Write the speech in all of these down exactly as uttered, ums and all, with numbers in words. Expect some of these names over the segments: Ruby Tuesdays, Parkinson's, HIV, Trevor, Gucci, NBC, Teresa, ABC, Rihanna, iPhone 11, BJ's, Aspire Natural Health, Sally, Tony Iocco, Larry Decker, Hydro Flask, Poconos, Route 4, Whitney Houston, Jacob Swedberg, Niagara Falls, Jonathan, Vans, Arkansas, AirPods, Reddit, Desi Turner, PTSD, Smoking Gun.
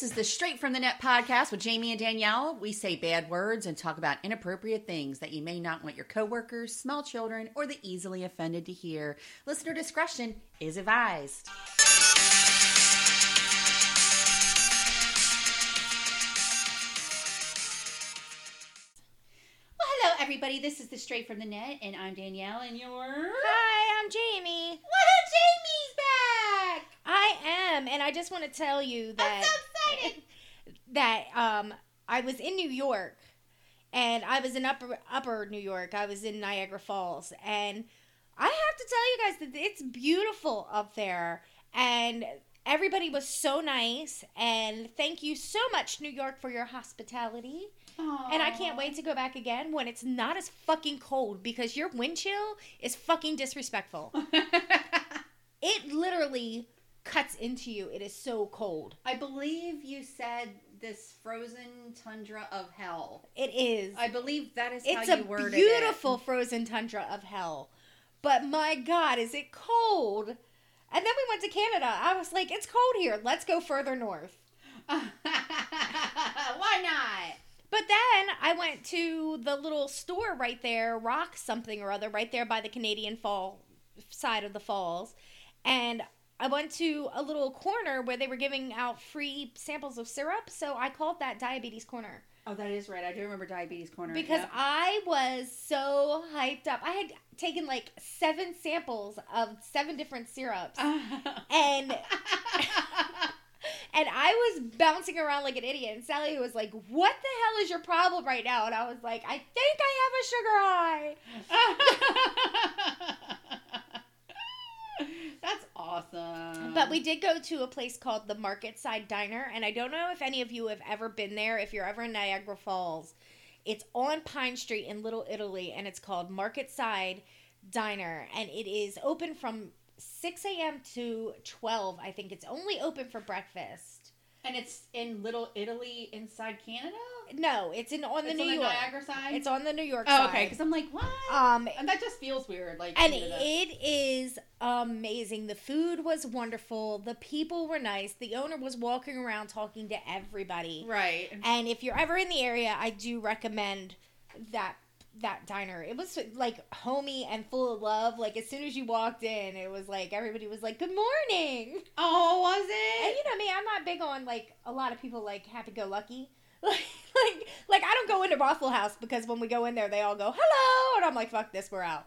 This is the Straight from the Net podcast with Jamie and Danielle. We say bad words and talk about inappropriate things that you may not want your coworkers, small children, or the easily offended to hear. Listener discretion is advised. Well, hello, everybody. This is the Straight from the Net, and I'm Danielle, and you're... Hi, I'm Jamie. Woohoo, Jamie's back! I am, and I just want to tell you that... I'm so excited! that um, I was in New York, and I was in upper, upper New York. I was in Niagara Falls, and I have to tell you guys that it's beautiful up there, and everybody was so nice, and thank you so much, New York, for your hospitality. Aww. And I can't wait to go back again when it's not as fucking cold, because your wind chill is fucking disrespectful. It literally cuts into you. It is so cold. I believe you said this frozen tundra of hell. It is. I believe that is it's how you worded it. It's a beautiful frozen tundra of hell. But my God, is it cold? And then we went to Canada. I was like, it's cold here. Let's go further north. Why not? But then I went to the little store right there, Rock something or other, right there by the Canadian fall side of the falls. And I went to a little corner where they were giving out free samples of syrup. So I called that Diabetes Corner. Oh, that is right. I do remember Diabetes Corner. Because yep. I was so hyped up. I had taken like seven samples of seven different syrups. and and I was bouncing around like an idiot. And Sally was like, what the hell is your problem right now? And I was like, I think I have a sugar high. That's awesome. But we did go to a place called the Market Side Diner, and I don't know if any of you have ever been there. If you're ever in Niagara Falls, it's on Pine Street in Little Italy, and it's called Market Side Diner, and it is open from six a.m. to twelve. I think it's only open for breakfast. And it's in Little Italy inside Canada? No, it's in on the it's New on the York. Niagara side? It's on the New York oh, side. Oh, okay, because I'm like, what? Um, and that just feels weird. Like, and Canada. It is amazing. The food was wonderful. The people were nice. The owner was walking around talking to everybody. Right. And if you're ever in the area, I do recommend that that diner. It was like homey and full of love. Like as soon as you walked in, it was like everybody was like, good morning. Oh, was it? And you know me, I'm not big on like a lot of people like happy-go-lucky. Like, like, like I don't go into Waffle House because when we go in there, they all go, hello. And I'm like, fuck this, we're out.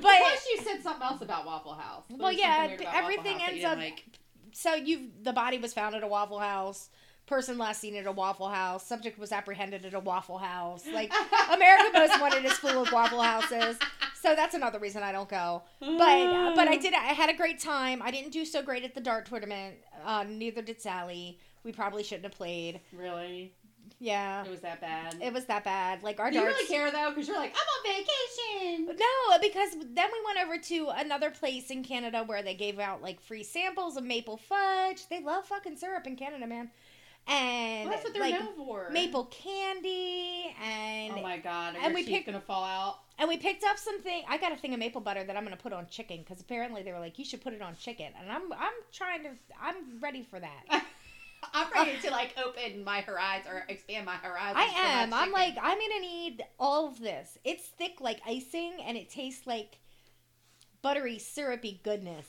But plus you said something else about Waffle House. There well, yeah, everything House ends up. Like... So you, the body was found at a Waffle House. Person last seen at a Waffle House. Subject was apprehended at a Waffle House. Like, America Most Wanted is full of Waffle Houses. So that's another reason I don't go. But but I did. I had a great time. I didn't do so great at the dart tournament. Uh, neither did Sally. We probably shouldn't have played. Really? Yeah. It was that bad? It was that bad. Like, our Do darts... you really care, though? Because you're like, I'm on vacation! No, because then we went over to another place in Canada where they gave out, like, free samples of maple fudge. They love fucking syrup in Canada, man. And well, that's what they're like, known for. Maple candy and oh my god, and we picked gonna fall out. And we picked up something. I got a thing of maple butter that I'm gonna put on chicken because apparently they were like, you should put it on chicken, and I'm I'm trying to I'm ready for that. I'm ready to like open my horizons or expand my horizons. I am. I'm like I'm gonna need all of this. It's thick like icing and it tastes like buttery syrupy goodness.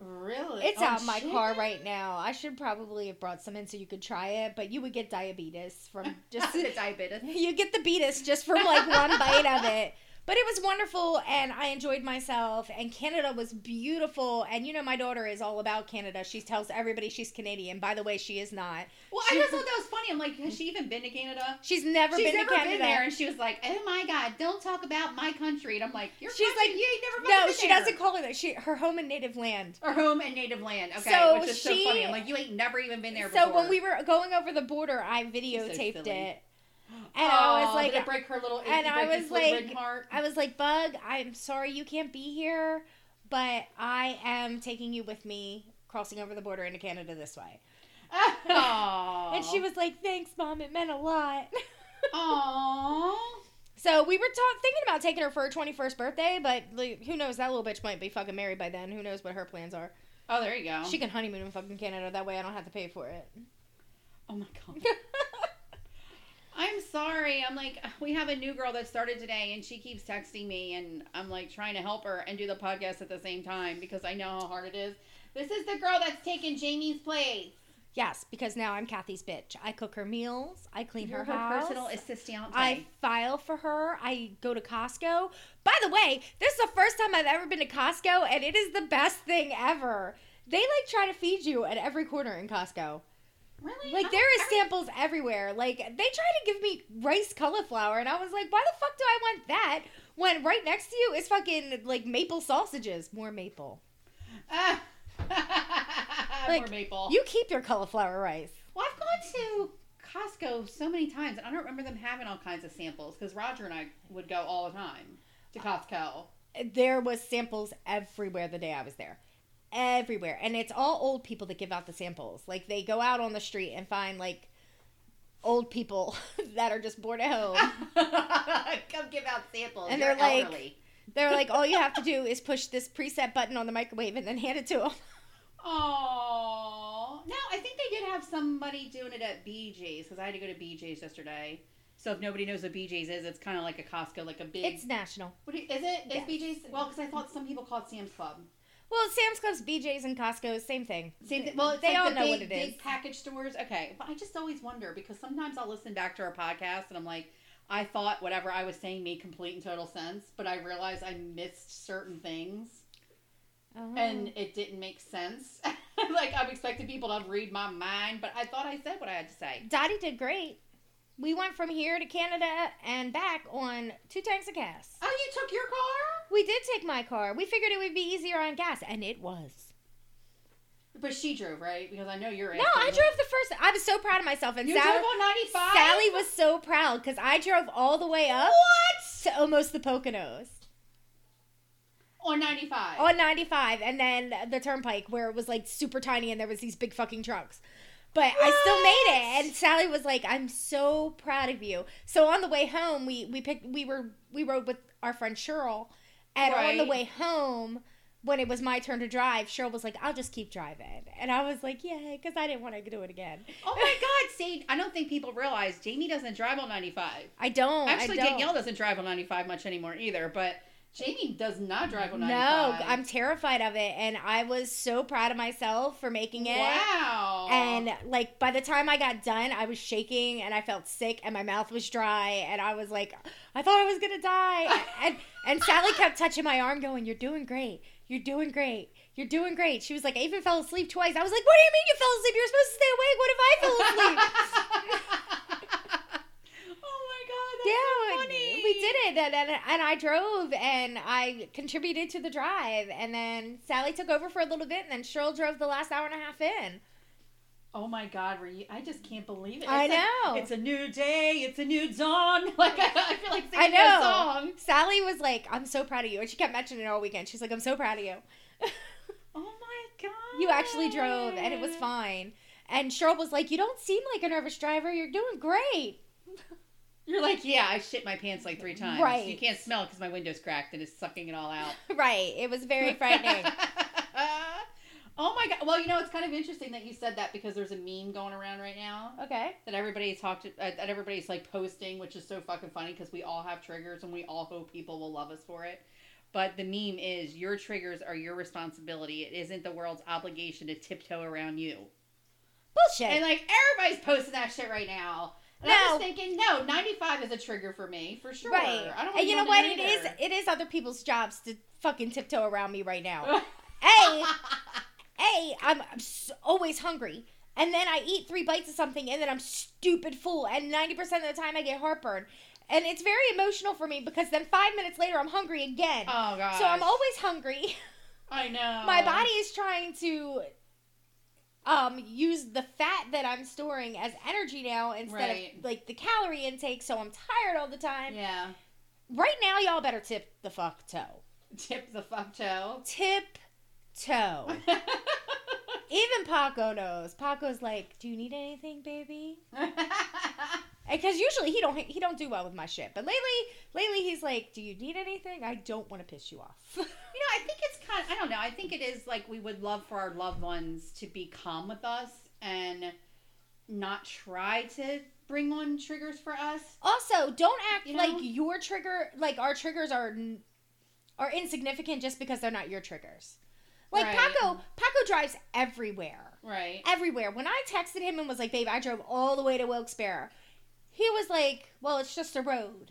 Really? It's oh, out in my shit. car right now. I should probably have brought some in so you could try it, but you would get diabetes from just the diabetes. You get the beatus just from like one bite of it. But it was wonderful and I enjoyed myself and Canada was beautiful and you know my daughter is all about Canada. She tells everybody she's Canadian. By the way, she is not. Well, she, I just thought that was funny. I'm like, has she even been to Canada? She's never she's been never to Canada. She's never been there and she was like, oh my God, don't talk about my country. And I'm like, you're she's country, like, you ain't never been no, there. No, she doesn't call it that. She, her home and native land. Her home and native land. Okay, so which is she, so funny. I'm like, you ain't never even been there so before. So when we were going over the border, I videotaped so it. And oh, I was like, did it break her little and I was like, I was like, Bug, I'm sorry you can't be here, but I am taking you with me, crossing over the border into Canada this way. Oh. And she was like, thanks, Mom, it meant a lot. Oh. So we were ta- thinking about taking her for her twenty-first birthday, but like, who knows? That little bitch might be fucking married by then. Who knows what her plans are? Oh, there you go. She can honeymoon in fucking Canada. That way I don't have to pay for it. Oh, my God. I'm sorry. I'm like, we have a new girl that started today, and she keeps texting me, and I'm, like, trying to help her and do the podcast at the same time because I know how hard it is. This is the girl that's taking Jamie's place. Yes, because now I'm Kathy's bitch. I cook her meals. I clean You're her, her house. Personal assistant. I file for her. I go to Costco. By the way, this is the first time I've ever been to Costco, and it is the best thing ever. They, like, try to feed you at every corner in Costco. Really? Like, oh, there is samples I... everywhere. Like, they tried to give me rice cauliflower, and I was like, why the fuck do I want that when right next to you is fucking, like, maple sausages? More maple. Ah. Like, more maple. You keep your cauliflower rice. Well, I've gone to Costco so many times, and I don't remember them having all kinds of samples, because Roger and I would go all the time to Costco. Uh, there was samples everywhere the day I was there. Everywhere. And it's all old people that give out the samples. Like, they go out on the street and find, like, old people that are just bored at home. Come give out samples. And You're they're elderly. like, they're like, all you have to do is push this preset button on the microwave and then hand it to them. Oh, no, I think they did have somebody doing it at B J's, because I had to go to B J's yesterday. So if nobody knows what B J's is, it's kind of like a Costco, like a big... It's national. What do you, is it? Yes. Is B J's? Well, because I thought some people called Sam's Club. Well, Sam's Club's, B J's, and Costco's, same thing. Same thing. Well, it's they like all the know big, what it is. Big package stores. Okay. But I just always wonder, because sometimes I'll listen back to our podcast, and I'm like, I thought whatever I was saying made complete and total sense, but I realized I missed certain things. Oh. And it didn't make sense. Like, I'm expecting people to read my mind, but I thought I said what I had to say. Dottie did great. We went from here to Canada and back on two tanks of gas. Oh, you took your car? We did take my car. We figured it would be easier on gas, and it was. But she drove, right? Because I know you're right. No, I drove the first. I was so proud of myself. And you Sally, drove on ninety-five? Sally was so proud because I drove all the way up. What? To almost the Poconos. On ninety-five. On ninety-five. And then the turnpike where it was like super tiny and there was these big fucking trucks. But what? I still made it. And Sally was like, I'm so proud of you. So on the way home, we we picked, we were, we rode with our friend Cheryl. And right. on the way home, when it was my turn to drive, Cheryl was like, I'll just keep driving. And I was like, yeah, because I didn't want to do it again. Oh, my God. See, I don't think people realize Jamie doesn't drive on ninety-five. I don't. Actually, I don't. Danielle doesn't drive on ninety-five much anymore either. But Jamie does not drive on ninety-five. No, I'm terrified of it. And I was so proud of myself for making it. Wow. And, like, by the time I got done, I was shaking and I felt sick and my mouth was dry. And I was like, I thought I was going to die. and, and Sally kept touching my arm going, you're doing great. You're doing great. You're doing great. She was like, I even fell asleep twice. I was like, what do you mean you fell asleep? You were supposed to stay awake. What if I fell asleep? Oh, my God. That's yeah, so funny. We did it. And, and, and I drove, and I contributed to the drive. And then Sally took over for a little bit, and then Cheryl drove the last hour and a half in. Oh, my God. Were you, I just can't believe it. It's I know. Like, it's a new day. It's a new dawn. Like, I, I feel like singing that song. Sally was like, I'm so proud of you. And she kept mentioning it all weekend. She's like, I'm so proud of you. Oh, my God. You actually drove, and it was fine. And Cheryl was like, you don't seem like a nervous driver. You're doing great. You're like, yeah, I shit my pants like three times. Right. You can't smell it because my window's cracked and it's sucking it all out. Right. It was very frightening. Oh, my God. Well, you know, it's kind of interesting that you said that because there's a meme going around right now. Okay. That everybody's, talked, uh, that everybody's like, posting, which is so fucking funny because we all have triggers and we all hope people will love us for it. But the meme is, your triggers are your responsibility. It isn't the world's obligation to tiptoe around you. Bullshit. And, like, everybody's posting that shit right now. And no. I was thinking, no, ninety-five is a trigger for me, for sure. Right. I don't and you know what? It is, it is other people's jobs to fucking tiptoe around me right now. Hey. A, I'm, I'm so always hungry, and then I eat three bites of something, and then I'm stupid full, and ninety percent of the time I get heartburn. And it's very emotional for me, because then five minutes later, I'm hungry again. Oh, gosh. So I'm always hungry. I know. My body is trying to um, use the fat that I'm storing as energy now instead right. of, like, the calorie intake, so I'm tired all the time. Yeah. Right now, y'all better tip the fuck toe. Tip the fuck toe? Tip toe. Even Paco knows. Paco's like, do you need anything, baby? Because usually he don't he don't do well with my shit. But lately, lately he's like, do you need anything? I don't want to piss you off. You know, I think it's kind of, I don't know. I think it is like we would love for our loved ones to be calm with us and not try to bring on triggers for us. Also, don't act you know? like your trigger, like our triggers are are insignificant just because they're not your triggers. Like right. Paco, Paco drives everywhere. Right. Everywhere. When I texted him and was like, babe, I drove all the way to Wilkes-Barre. He was like, well, it's just a road.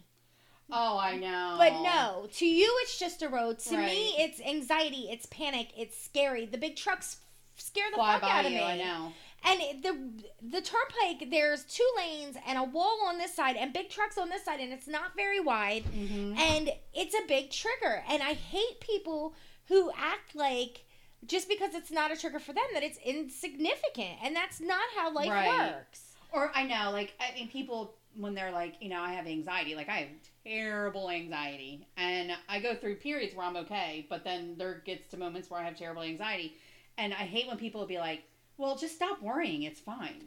Oh, I know. But no, to you, it's just a road. To right. me, it's anxiety. It's panic. It's scary. The big trucks scare the Fly fuck by out of you, me. I know. And the the turnpike, there's two lanes and a wall on this side and big trucks on this side, and it's not very wide. Mm-hmm. And it's a big trigger. And I hate people who act like just because it's not a trigger for them that it's insignificant. And that's not how life right. works. Or I know, like, I mean, people, when they're like, you know, I have anxiety, like, I have terrible anxiety. And I go through periods where I'm okay, but then there gets to moments where I have terrible anxiety. And I hate when people will be like, well, just stop worrying. It's fine.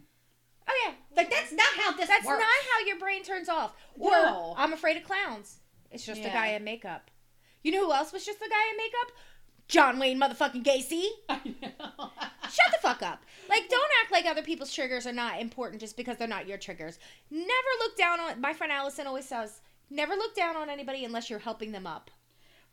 Oh, yeah. Like, that's not how this that's works. That's not how your brain turns off. Or, no. I'm afraid of clowns. It's just yeah. a guy in makeup. You know who else was just a guy in makeup? John Wayne motherfucking Gacy. I know. Shut the fuck up. Like, don't act like other people's triggers are not important just because they're not your triggers. Never look down on... My friend Allison always says, never look down on anybody unless you're helping them up.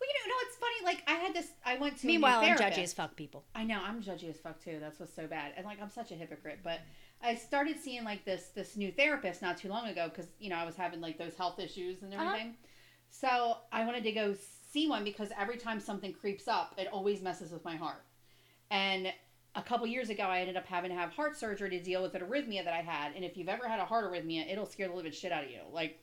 Well, you know, no, it's funny. Like, I had this... I went to Meanwhile, I'm judgy as fuck, people. I know. I'm judgy as fuck, too. That's what's so bad. And, like, I'm such a hypocrite. But I started seeing, like, this this new therapist not too long ago because, you know, I was having, like, those health issues and everything. Uh-huh. So I wanted to go see one because every time something creeps up, it always messes with my heart. And... a couple years ago, I ended up having to have heart surgery to deal with an arrhythmia that I had. And if you've ever had a heart arrhythmia, it'll scare the living shit out of you. Like,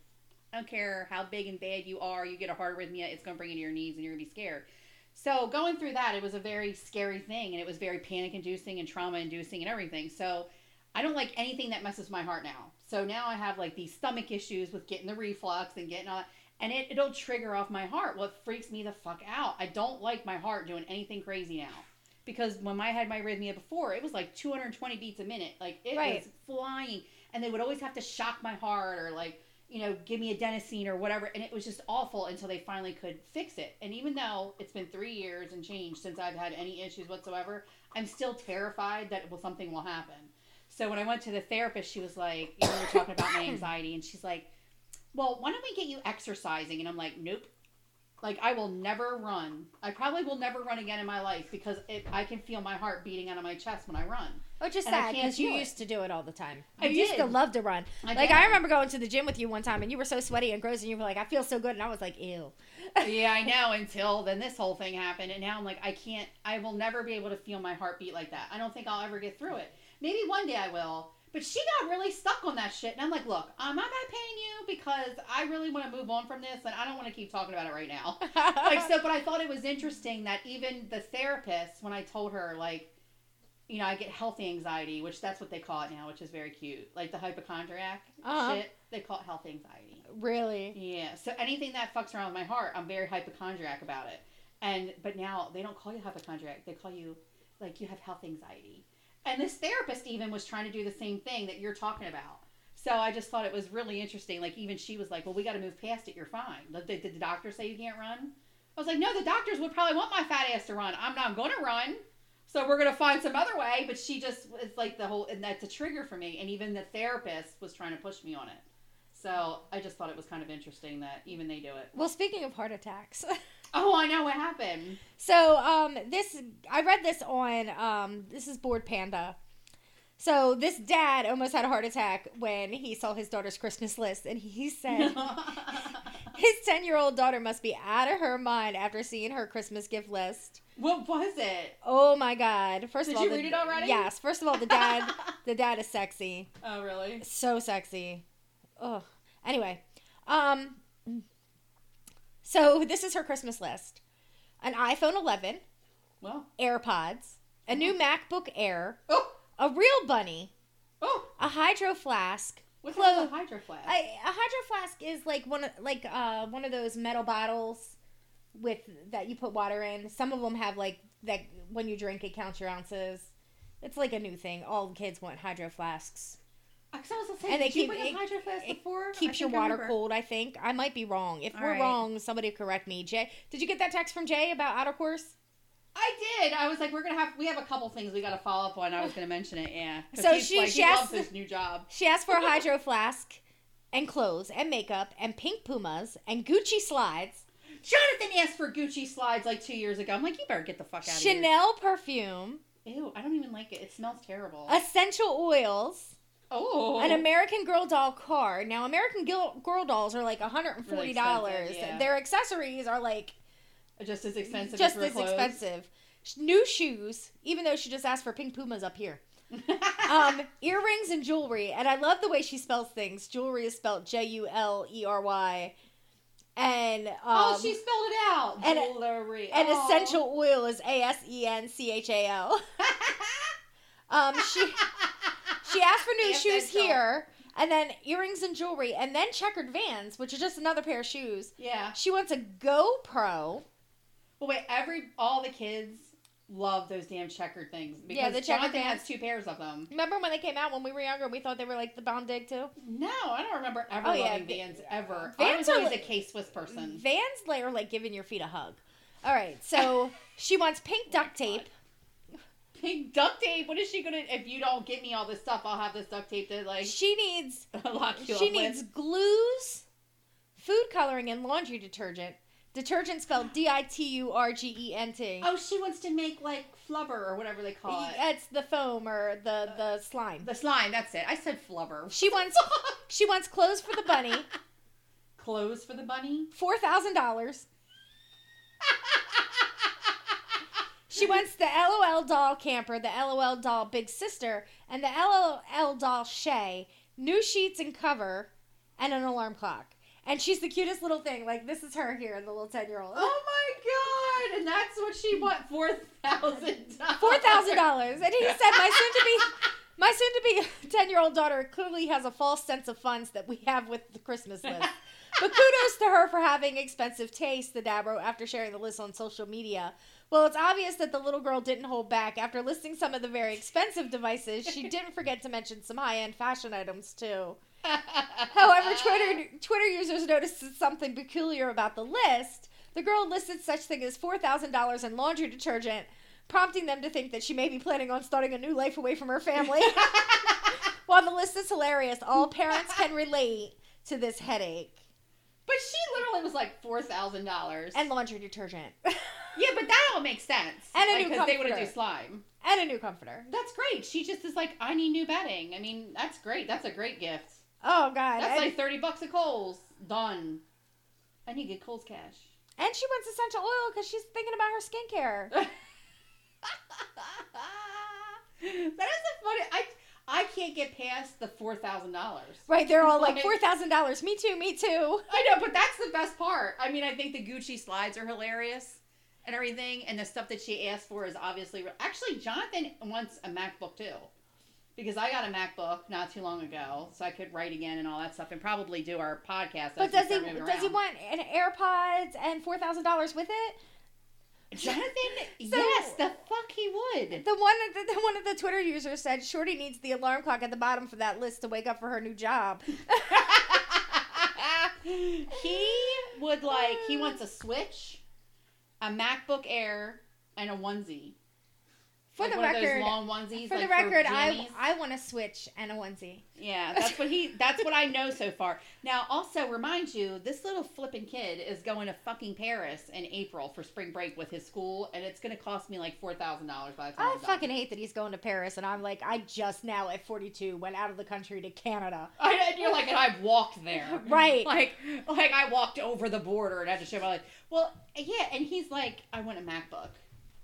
I don't care how big and bad you are, you get a heart arrhythmia, it's going to bring you to your knees and you're going to be scared. So going through that, it was a very scary thing. And it was very panic-inducing and trauma-inducing and everything. So I don't like anything that messes my heart now. So now I have, like, these stomach issues with getting the reflux and getting all that. And it, it'll trigger off my heart. Well, it freaks me the fuck out. I don't like my heart doing anything crazy now. Because when I had my arrhythmia before, it was like two hundred twenty beats a minute. Like, it right. was flying. And they would always have to shock my heart or, like, you know, give me adenosine or whatever. And it was just awful until they finally could fix it. And even though it's been three years and change since I've had any issues whatsoever, I'm still terrified that well, something will happen. So when I went to the therapist, she was like, you know, we were talking about my anxiety. And she's like, well, why don't we get you exercising? And I'm like, nope. Like, I will never run. I probably will never run again in my life because it, I can feel my heart beating out of my chest when I run. Which is sad because you it. used to do it all the time. I you did. used to love to run. I like, did. I remember going to the gym with you one time and you were so sweaty and gross and you were like, I feel so good. And I was like, ew. Yeah, I know. Until then this whole thing happened. And now I'm like, I can't, I will never be able to feel my heartbeat like that. I don't think I'll ever get through it. Maybe one day I will. But she got really stuck on that shit. And I'm like, look, I'm not paying you because I really want to move on from this. And I don't want to keep talking about it right now. Like, so, but I thought it was interesting that even the therapist, when I told her, like, you know, I get health anxiety, which that's what they call it now, which is very cute. Like the hypochondriac uh-huh. shit, they call it health anxiety. Really? Yeah. So anything that fucks around with my heart, I'm very hypochondriac about it. And, but now they don't call you hypochondriac. They call you, like, you have health anxiety. And this therapist even was trying to do the same thing that you're talking about. So I just thought it was really interesting. Like, even she was like, well, we got to move past it. You're fine. Did the doctor say you can't run? I was like, no, the doctors would probably want my fat ass to run. I'm not going to run. So we're going to find some other way. But she just, it's like the whole, and that's a trigger for me. And even the therapist was trying to push me on it. So I just thought it was kind of interesting that even they do it. Well, speaking of heart attacks. Oh, I know what happened. So um, this, I read this on, um, this is Bored Panda. So this dad almost had a heart attack when he saw his daughter's Christmas list. And he said his ten-year-old daughter must be out of her mind after seeing her Christmas gift list. What was it? Oh, my God. First Did of all, you the, read it already? Yes. First of all, the dad, the dad is sexy. Oh, really? So sexy. Ugh. Anyway, um, so this is her Christmas list. An iPhone eleven, wow. AirPods, a new MacBook Air, oh. a real bunny, oh. a Hydro Flask. What's clo- a Hydro Flask? I, a Hydro Flask is like one of, like, uh, one of those metal bottles with that you put water in. Some of them have, like, that when you drink it counts your ounces. It's like a new thing. All the kids want Hydro Flasks. Because I was going to say, and did you keep, bring a Hydro Flask before? It keeps your water cold, I think. I might be wrong. If All we're right. wrong, somebody correct me. Jay, did you get that text from Jay about Outer Course? I did. I was like, we're going to have, we have a couple things we got to follow up on. I was going to mention it, yeah. So she, like, she he asked, loves his new job. She asked for a Hydro Flask and clothes and makeup and pink Pumas and Gucci slides. Jonathan asked for Gucci slides like two years ago. I'm like, you better get the fuck out of Chanel here. Chanel perfume. Ew, I don't even like it. It smells terrible. Essential oils. Oh. An American Girl doll car. Now, American Girl, girl dolls are like one hundred forty dollars. Really expensive, yeah. Their accessories are like... Just as expensive just as, as expensive. New shoes, even though she just asked for pink Pumas up here. um, earrings and jewelry. And I love the way she spells things. Jewelry is spelled J U L E R Y. And um, oh, she spelled it out. And, jewelry. And oh. essential oil is A S E N C H A L. um, she she asked for new essential. shoes here, and then earrings and jewelry, and then checkered Vans, which is just another pair of shoes. Yeah. She wants a GoPro. Well, wait, every all the kids love those damn checkered things. Because yeah, the checkered Jonathan has two pairs of them. Remember when they came out when we were younger and we thought they were like the Bondig too? No, I don't remember ever oh, yeah. loving Vans ever. Vans I was always like, a K-Swiss person. Vans are like giving your feet a hug. All right, so she wants pink duct tape. Oh, pink duct tape? What is she going to... If you don't get me all this stuff, I'll have this duct tape to like... She needs... lock you she needs with. Glues, food coloring, and laundry detergent. Detergent spelled D I T U R G E N T. Oh, she wants to make, like, flubber or whatever they call it. It's the foam or the, the uh, slime. The slime, that's it. I said flubber. She wants she wants clothes for the bunny. Clothes for the bunny? four thousand dollars. She wants the LOL doll camper, the LOL doll big sister, and the LOL doll Shay, new sheets and cover, and an alarm clock. And she's the cutest little thing. Like, this is her here, the little ten-year-old. Oh, my God. And that's what she bought, four thousand dollars. four thousand dollars. And he said, my soon-to-be my soon-to-be ten-year-old daughter clearly has a false sense of funds that we have with the Christmas list. But kudos to her for having expensive taste, the dad wrote after sharing the list on social media. Well, it's obvious that the little girl didn't hold back. After listing some of the very expensive devices, she didn't forget to mention some high-end fashion items, too. However, Twitter Twitter users noticed something peculiar about the list. The girl listed such things as four thousand dollars in laundry detergent, prompting them to think that she may be planning on starting a new life away from her family. While the list is hilarious, all parents can relate to this headache. But she literally was like four thousand dollars. And laundry detergent. Yeah, but that all makes sense. And a like, new comforter. Because they wouldn't do slime. And a new comforter. That's great. She just is like, I need new bedding. I mean, that's great. That's a great gift. Oh, God. That's and like thirty bucks at Kohl's. Done. I need to get Kohl's cash. And she wants essential oil because she's thinking about her skincare. That is a funny... I I can't get past the four thousand dollars. Right, they're all like, four thousand dollars. Me too, me too. I know, but that's the best part. I mean, I think the Gucci slides are hilarious and everything. And the stuff that she asked for is obviously... Re- Actually, Jonathan wants a MacBook too. Because I got a MacBook not too long ago, so I could write again and all that stuff, and probably do our podcast. But does he does around. he want an AirPods and four thousand dollars with it? Jonathan, so, yes, the fuck he would. The one, the, the one of the Twitter users said, "Shorty needs the alarm clock at the bottom for that list to wake up for her new job." He would like. He wants a Switch, a MacBook Air, and a onesie. For, like the record, long onesies, for, like the record, for the record, I I want a Switch and a onesie. Yeah, that's what he. That's what I know so far. Now, also remind you, this little flippin' kid is going to fucking Paris in April for spring break with his school, and it's going to cost me like four thousand dollars by the time. I fucking hate that he's going to Paris, and I'm like, I just now at forty-two went out of the country to Canada. I, and you're like, and I walked there, right? Like, like I walked over the border and had to show my life. Well, yeah, and he's like, I want a MacBook.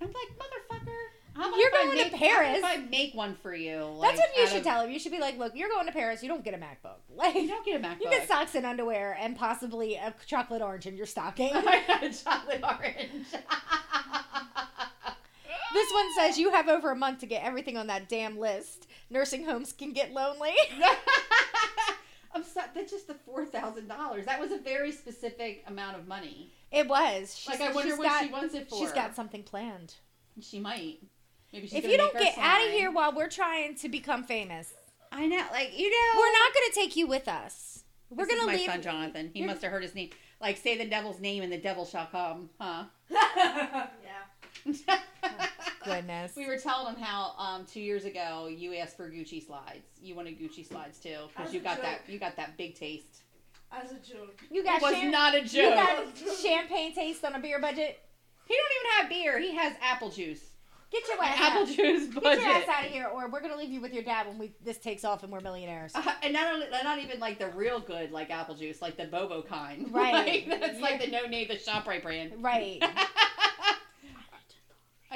I'm like, motherfucker. You're going make, to Paris. If I make one for you, like, that's what you should of... tell him. You should be like, "Look, you're going to Paris. You don't get a MacBook. Like, you don't get a MacBook. You get socks and underwear, and possibly a chocolate orange in your stocking." I got a chocolate orange. This one says you have over a month to get everything on that damn list. Nursing homes can get lonely. I'm sorry. That's just the four thousand dollars. That was a very specific amount of money. It was. She's, like, I wonder what got, she wants it for. She's got something planned. She might. If you don't get out of here while we're trying to become famous, I know, like, you know. We're not going to take you with us. We're going to leave. This is my son, Jonathan. He You're... must have heard his name. Like, say the devil's name and the devil shall come, huh? Yeah. Oh, goodness. We were telling him how um, two years ago you asked for Gucci slides. You wanted Gucci slides, too, because you got joke. that you got that big taste. As a joke. You got it was cham- not a joke. You got champagne taste on a beer budget. He don't even have beer. He has apple juice. Get your ass apple out. juice budget. Get your ass out of here, or we're gonna leave you with your dad when we this takes off and we're millionaires. Uh, and not only, not even like the real good, like apple juice, like the Bobo kind, right? Like, that's yeah. like the no name, the ShopRite brand, right?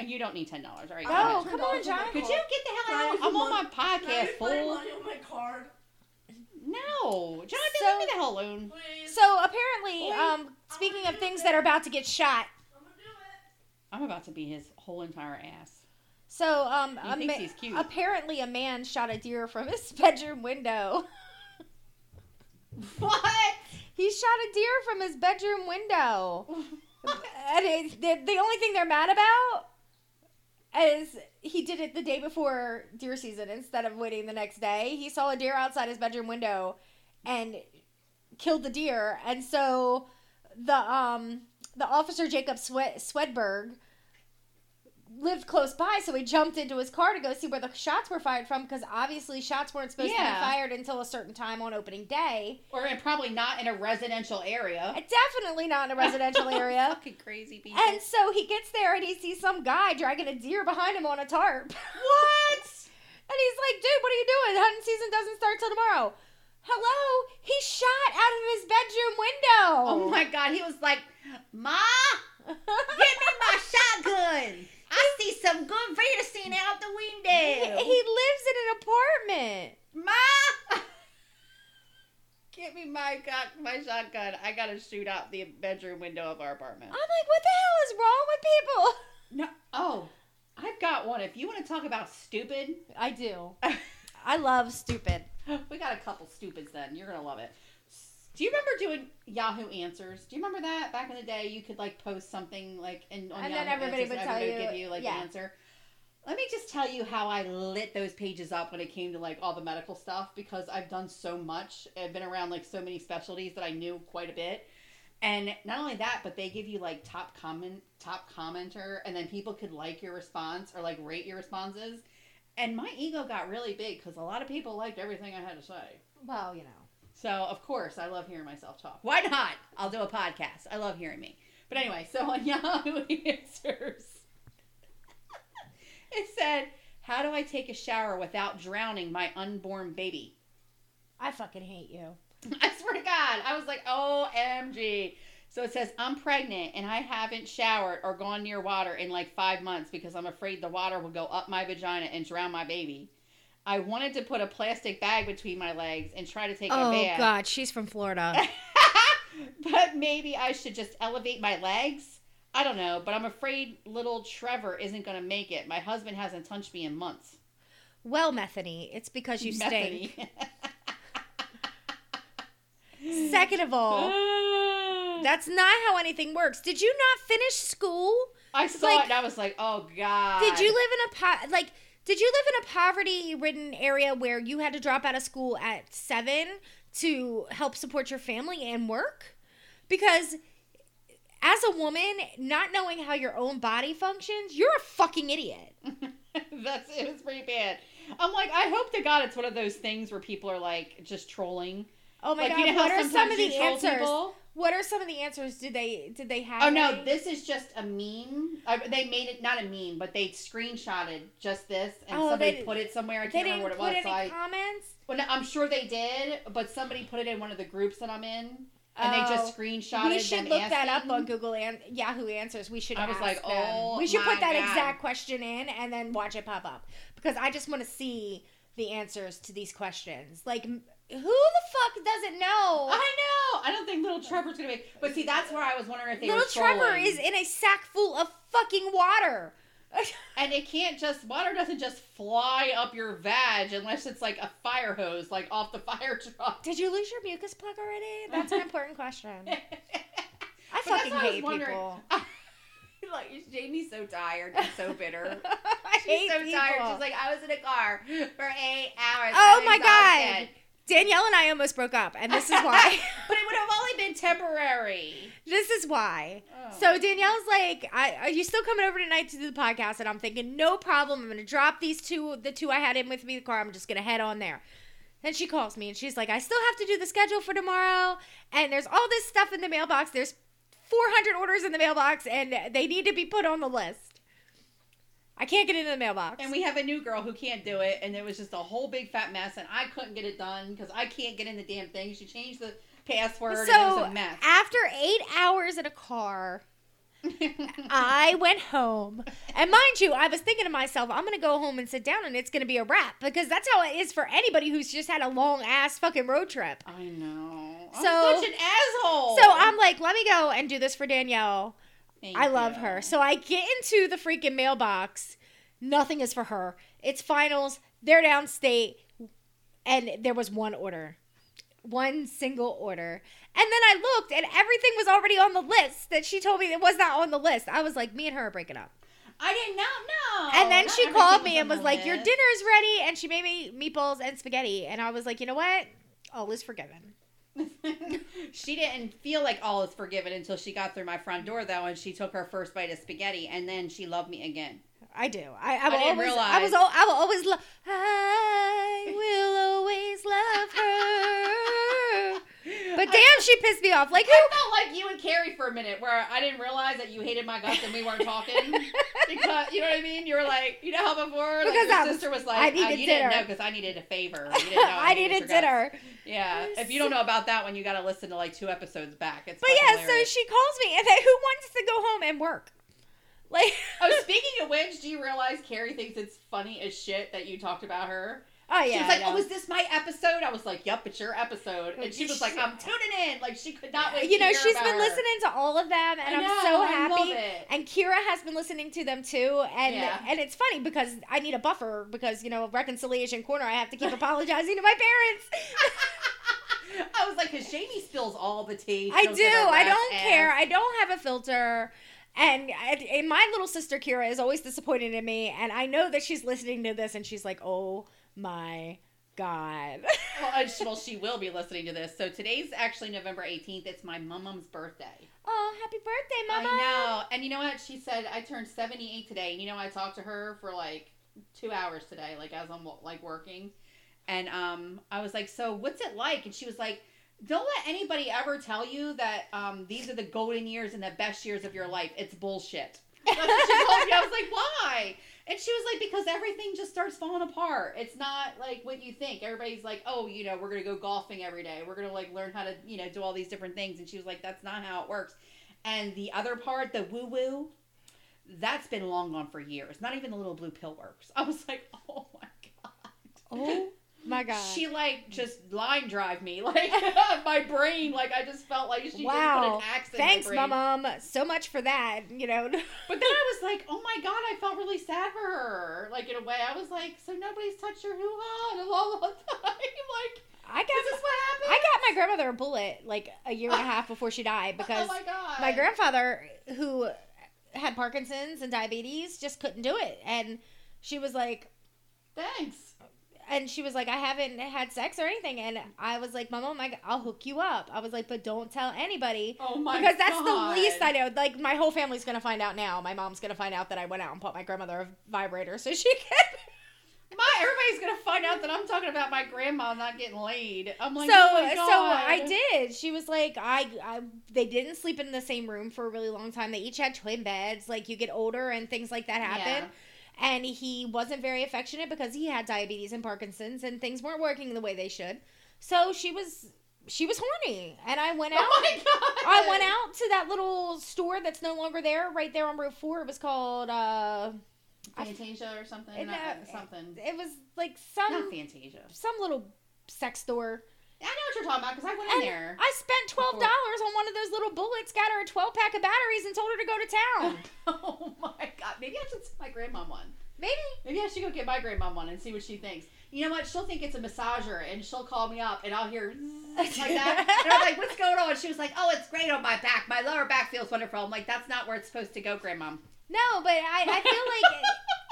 You don't need ten dollars, all right? Oh, come on, John. Could you get the hell out? I'm on my podcast, fool. On my card. No, Jonathan, so, leave me the hell alone. Please. So apparently, please. um, speaking of things that are about to get shot. I'm about to beat his whole entire ass. So, um, he a thinks ma- he's cute. Apparently a man shot a deer from his bedroom window. What? He shot a deer from his bedroom window. And it, the, the only thing they're mad about is he did it the day before deer season instead of waiting the next day. He saw a deer outside his bedroom window and killed the deer. And so the, um... the officer, Jacob Swe- Swedberg, lived close by, so he jumped into his car to go see where the shots were fired from, because obviously shots weren't supposed yeah. to be fired until a certain time on opening day. Or and probably not in a residential area. Definitely not in a residential area. Fucking crazy people. And so he gets there and he sees some guy dragging a deer behind him on a tarp. What? And he's like, dude, what are you doing? Hunting season doesn't start till tomorrow. Hello? He shot out of his bedroom window. Oh my God. He was like, Ma, give me my shotgun. I see some good venison out the window. He, he lives in an apartment. Ma, give me my my shotgun. I got to shoot out the bedroom window of our apartment. I'm like, what the hell is wrong with people? No, oh, I've got one. If you want to talk about stupid. I do. I love stupid. We got a couple stupids then. You're going to love it. Do you remember doing Yahoo Answers? Do you remember that? Back in the day, you could, like, post something, like, and on and Yahoo then everybody Answers, would tell everybody you, would give you, like, yeah. an answer. Let me just tell you how I lit those pages up when it came to, like, all the medical stuff, because I've done so much. I've been around, like, so many specialties that I knew quite a bit. And not only that, but they give you, like, top comment, top commenter, and then people could like your response or, like, rate your responses. And my ego got really big because a lot of people liked everything I had to say. Well, you know. So, of course, I love hearing myself talk. Why not? I'll do a podcast. I love hearing me. But anyway, so on Yahoo Answers, it said, how do I take a shower without drowning my unborn baby? I fucking hate you. I swear to God. I was like, O M G. So it says, I'm pregnant and I haven't showered or gone near water in like five months because I'm afraid the water will go up my vagina and drown my baby. I wanted to put a plastic bag between my legs and try to take oh, a bath. Oh, God. She's from Florida. But maybe I should just elevate my legs. I don't know. But I'm afraid little Trevor isn't going to make it. My husband hasn't touched me in months. Well, Methany, it's because you Methany. stink. Second of all, that's not how anything works. Did you not finish school? I saw like, it and I was like, oh, God. Did you live in a... Po- like. Did you live in a poverty-ridden area where you had to drop out of school at seven to help support your family and work? Because as a woman, not knowing how your own body functions, you're a fucking idiot. That's it. It's pretty bad. I'm like, I hope to God it's one of those things where people are like just trolling. Oh my like, God! You know what are some of the answers? People? What are some of the answers? Did they did they have? Oh no! Any? This is just a meme. I, they made it not a meme, but they screenshotted just this, and oh, somebody put it somewhere. I can't remember what it was. They didn't put any comments. Well, no, I'm sure they did, but somebody put it in one of the groups that I'm in, and oh, they just screenshotted. We should them look asking. that up on Google and Yahoo Answers. We should. I was ask like, oh, them. We should my put that God. exact question in and then watch it pop up because I just want to see the answers to these questions, like. Who the fuck doesn't know? I know. I don't think little Trevor's gonna make. But see, that's where I was wondering if they little were trolling. Trevor is in a sack full of fucking water, and it can't just water doesn't just fly up your vag unless it's like a fire hose, like off the fire truck. Did you lose your mucus plug already? That's an important question. I but fucking hate I people. Like, Jamie's so tired and so bitter. She's so people. tired. She's like, I was in a car for eight hours. Oh, I'm my exhausted. God. Danielle and I almost broke up, and this is why. But it would have only been temporary. This is why. Oh. So Danielle's like, I, are you still coming over tonight to do the podcast? And I'm thinking, no problem. I'm going to drop these two, the two I had in with me in the car. I'm just going to head on there. Then she calls me, and she's like, I still have to do the schedule for tomorrow, and there's all this stuff in the mailbox. There's four hundred orders in the mailbox, and they need to be put on the list. I can't get into the mailbox. And we have a new girl who can't do it, and it was just a whole big fat mess, and I couldn't get it done because I can't get in the damn thing. She changed the password, so and it was a mess. After eight hours in a car, I went home. And mind you, I was thinking to myself, I'm going to go home and sit down, and it's going to be a wrap, because that's how it is for anybody who's just had a long-ass fucking road trip. I know. So, I'm such an asshole. So I'm like, let me go and do this for Danielle. Thank I love you. her. So I get into the freaking mailbox. Nothing is for her. It's finals. They're downstate. And there was one order. One single order. And then I looked, and everything was already on the list that she told me that was not on the list. I was like, me and her are breaking up. I did not know. And then not she called me was and was like, list. Your dinner's ready. And she made me meatballs and spaghetti. And I was like, you know what? All is forgiven. She didn't feel like all is forgiven until she got through my front door, though, and she took her first bite of spaghetti, and then she loved me again. I do. I, I, will I didn't always, realize. I was. I will always love. I will always love her. But damn, I, she pissed me off. Like, who? I felt like you and Carrie for a minute, where I didn't realize that you hated my guts and we weren't talking. Because you know what I mean. You were like, you know how before, like, because your I'm, sister was like, I needed oh, you dinner. didn't know because I needed a favor. You didn't know I, I needed dinner. Guts. Yeah. If you don't know about that one, you got to listen to like two episodes back. It's but yeah, hilarious. So she calls me, and then who wants to go home and work? Like, oh, speaking of which, do you realize Carrie thinks it's funny as shit that you talked about her? Oh, yeah. She was like, oh, is this my episode? I was like, yep, it's your episode. And she was like, I'm tuning in. Like, she could not wait to hear about her. You know, she's been listening to all of them, and I'm so happy. And Kira has been listening to them, too. And yeah. and it's funny, because I need a buffer, because, you know, Reconciliation Corner, I have to keep apologizing to my parents. I was like, because Jamie spills all the tea. I do. I don't care. I don't have a filter. And, and my little sister, Kira, is always disappointed in me. And I know that she's listening to this, and she's like, oh, my God. well, and she, well, she will be listening to this. So today's actually November eighteenth. It's my mom-mom's birthday. Oh, happy birthday, Mama. I know. And you know what? She said, I turned seventy-eight today. And you know, I talked to her for like two hours today, like as I'm like working. And um, I was like, so what's it like? And she was like, don't let anybody ever tell you that um, these are the golden years and the best years of your life. It's bullshit. That's what she told me. I was like, why? And she was like, because everything just starts falling apart. It's not like what you think. Everybody's like, oh, you know, we're going to go golfing every day. We're going to like learn how to, you know, do all these different things. And she was like, that's not how it works. And the other part, the woo woo, that's been long gone for years. Not even the little blue pill works. I was like, oh my God. Oh my God. She like just line drive me. Like my brain, like I just felt like she wow. just put an axe in Thanks, my brain. Thanks, Mom. So much for that, you know. But then I was like, oh my God, I felt really sad for her. Like in a way, I was like, so nobody's touched her hoo-ha in a long, long time. Like, I got, is this what happened? I got my grandmother a bullet like a year and a half before she died because oh my, God. my grandfather, who had Parkinson's and diabetes, just couldn't do it. And she was like, thanks. And she was like, I haven't had sex or anything. And I was like, Mama, my, I'll hook you up. I was like, but don't tell anybody. Oh, my God. Because that's God. the least I know. Like, my whole family's going to find out now. My mom's going to find out that I went out and bought my grandmother a vibrator so she can. my, everybody's going to find out that I'm talking about my grandma not getting laid. I'm like, so, oh, my God. So I did. She was like, I, I, they didn't sleep in the same room for a really long time. They each had twin beds. Like, you get older and things like that happen. Yeah. And he wasn't very affectionate because he had diabetes and Parkinson's and things weren't working the way they should. So she was she was horny. And I went out oh my God. I went out to that little store that's no longer there, right there on Route four. It was called uh Fantasia I, or something. It, not, uh, something. It was like some not Fantasia. Some little sex store. I know what you're talking about because I went and in there. I spent twelve dollars on one of those little bullets, got her a twelve-pack of batteries, and told her to go to town. Oh, my God. Maybe I should send my grandmom one. Maybe. Maybe I should go get my grandmom one and see what she thinks. you know what? She'll think it's a massager, and she'll call me up, and I'll hear like that. And I'm like, what's going on? And she was like, oh, it's great on my back. My lower back feels wonderful. I'm like, that's not where it's supposed to go, Grandmom. No, but I, I feel like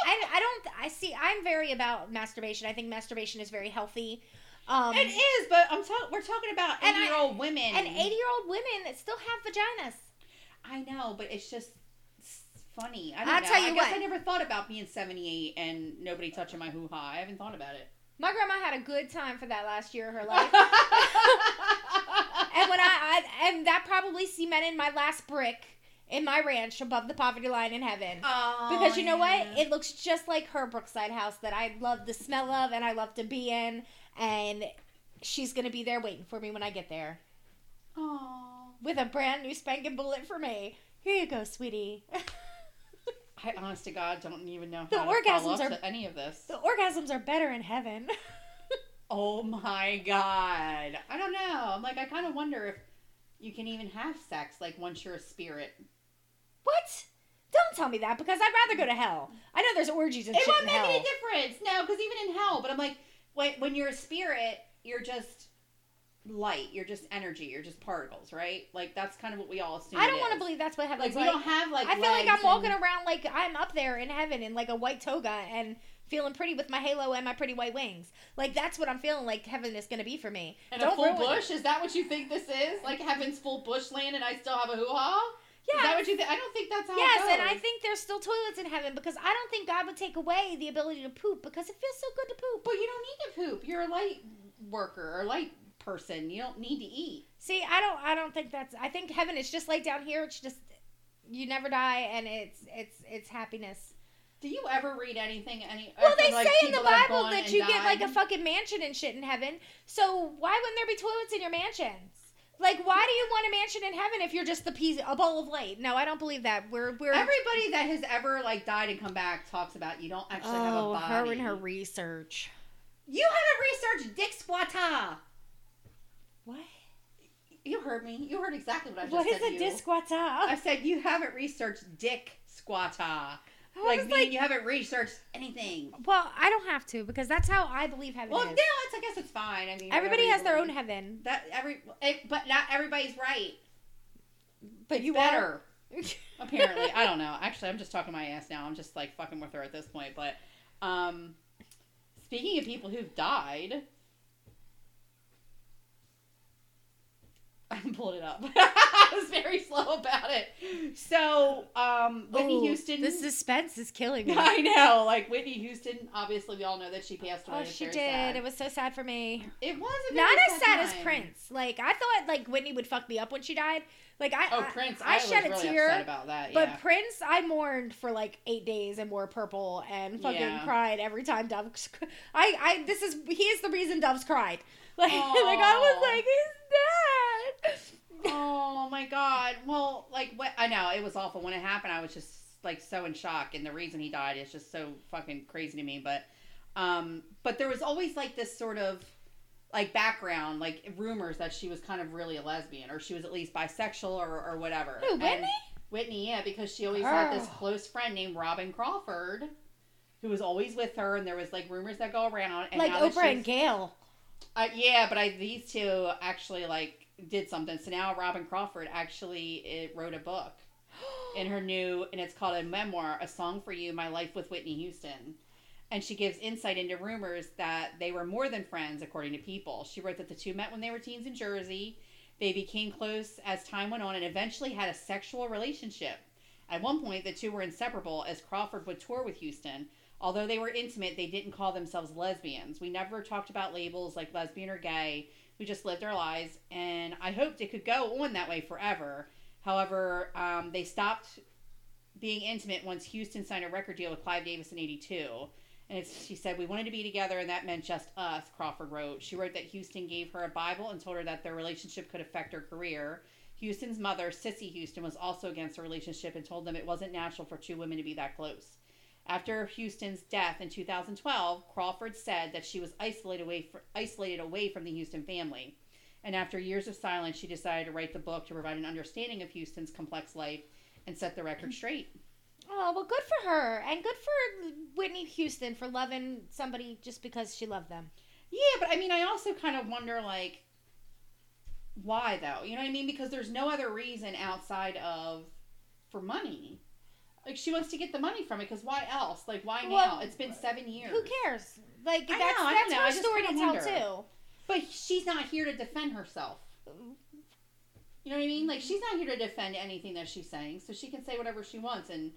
I, I don't. I see. I'm very about masturbation. I think masturbation is very healthy. Um, it is, but I'm talking. We're talking about eighty-year-old women and eighty-year-old women that still have vaginas. I know, but it's just it's funny. I don't I'll know. tell you I guess what. I never thought about being seventy-eight and nobody touching my hoo-ha. I haven't thought about it. My grandma had a good time for that last year of her life. And when I, I and that probably cemented my last brick in my ranch above the poverty line in heaven. Oh, because you know yeah. what? It looks just like her Brookside house that I love the smell of and I love to be in. And she's going to be there waiting for me when I get there. Oh, with a brand new spanking bullet for me. Here you go, sweetie. I, honest to God, don't even know how the to follow up to any of this. The orgasms are better in heaven. Oh, my God. I don't know. I'm like, I kind of wonder if you can even have sex, like, once you're a spirit. What? Don't tell me that, because I'd rather go to hell. I know there's orgies and it shit in hell. It won't make any difference. No, because even in hell, but I'm like, when, when you're a spirit, you're just light, you're just energy, you're just particles, right? Like, that's kind of what we all assume. I don't want to believe that's what heaven's like. Like, we don't have, like, I feel like I'm and... walking around like I'm up there in heaven in, like, a white toga and feeling pretty with my halo and my pretty white wings. Like, that's what I'm feeling like heaven is going to be for me. And don't a full bush? It. Is that what you think this is? Like, heaven's full bush land and I still have a hoo-ha? Yeah. Is that what you think? I don't think that's how yes, it goes. Yes, and I think there's still toilets in heaven because I don't think God would take away the ability to poop because it feels so good to poop. But you don't need to poop. You're a light worker or light person. You don't need to eat. See, I don't I don't think that's I think heaven is just like down here. It's just you never die and it's it's it's happiness. Do you ever read anything? Any? Well, they like say in the Bible that you died. Get like a fucking mansion and shit in heaven. So why wouldn't there be toilets in your mansions? Like, why do you want a mansion in heaven if you're just the piece, a bowl of light? No, I don't believe that. We're we're everybody that has ever like died and come back talks about you don't actually oh, have a body. Oh, her and her research. You haven't researched dick squatta. What? You heard me. You heard exactly what I just what said. What is a dick squatta? I said you haven't researched dick squatta. I like, meaning like, you haven't researched anything. Well, I don't have to because that's how I believe heaven well, is. Well, no, it's, I guess it's fine. I mean, everybody has their own heaven. That every, it, but not everybody's right. But it's you better, are. Apparently. I don't know. Actually, I'm just talking my ass now. I'm just like fucking with her at this point. But um, speaking of people who've died, I pulled it up. I was very slow about it. So, um, Whitney Ooh, Houston. The suspense is killing me. I know. Like, Whitney Houston, obviously, we all know that she passed away. Oh, she did. Sad. It was so sad for me. It was a very Not sad as sad time. As Prince. Like, I thought, like, Whitney would fuck me up when she died. Like, I, oh, Prince, I, I, I shed was a really tear. Upset about that, yeah. But Prince, I mourned for, like, eight days and wore purple and fucking yeah. cried every time Doves. I, I, this is, he is the reason Doves cried. Like, like I was like, he's dead. Oh, my God. Well, like, what? I know. It was awful. When it happened, I was just, like, so in shock. And the reason he died is just so fucking crazy to me. But, um, but there was always, like, this sort of, like, background, like, rumors that she was kind of really a lesbian. Or she was at least bisexual or, or whatever. Who, Whitney? And Whitney, yeah, because she always oh. had this close friend named Robin Crawford, who was always with her. And there was, like, rumors that go around. And like Oprah and Gail. Uh, yeah, but I, these two actually, like, did something. So now Robin Crawford actually it, wrote a book in her new, and it's called a memoir, A Song for You, My Life with Whitney Houston. And she gives insight into rumors that they were more than friends, according to People. She wrote that the two met when they were teens in Jersey. They became close as time went on and eventually had a sexual relationship. At one point, the two were inseparable as Crawford would tour with Houston. Although they were intimate, they didn't call themselves lesbians. We never talked about labels like lesbian or gay. We just lived our lives, and I hoped it could go on that way forever. However, um, they stopped being intimate once Houston signed a record deal with Clive Davis in eighty-two. And it's, she said, we wanted to be together, and that meant just us, Crawford wrote. She wrote that Houston gave her a Bible and told her that their relationship could affect her career. Houston's mother, Sissy Houston, was also against the relationship and told them it wasn't natural for two women to be that close. After Houston's death in two thousand twelve, Crawford said that she was isolated away, for, isolated away from the Houston family. And after years of silence, she decided to write the book to provide an understanding of Houston's complex life and set the record straight. Oh, well, good for her. And good for Whitney Houston for loving somebody just because she loved them. Yeah, but I mean, I also kind of wonder, like, why, though? You know what I mean? Because there's no other reason outside of for money. Like, she wants to get the money from it, because why else? Like, why well, now? It's been seven years. Who cares? Like, I that's, know, that's know. her story to wonder. tell, too. But she's not here to defend herself. You know what I mean? Like, she's not here to defend anything that she's saying, so she can say whatever she wants, and...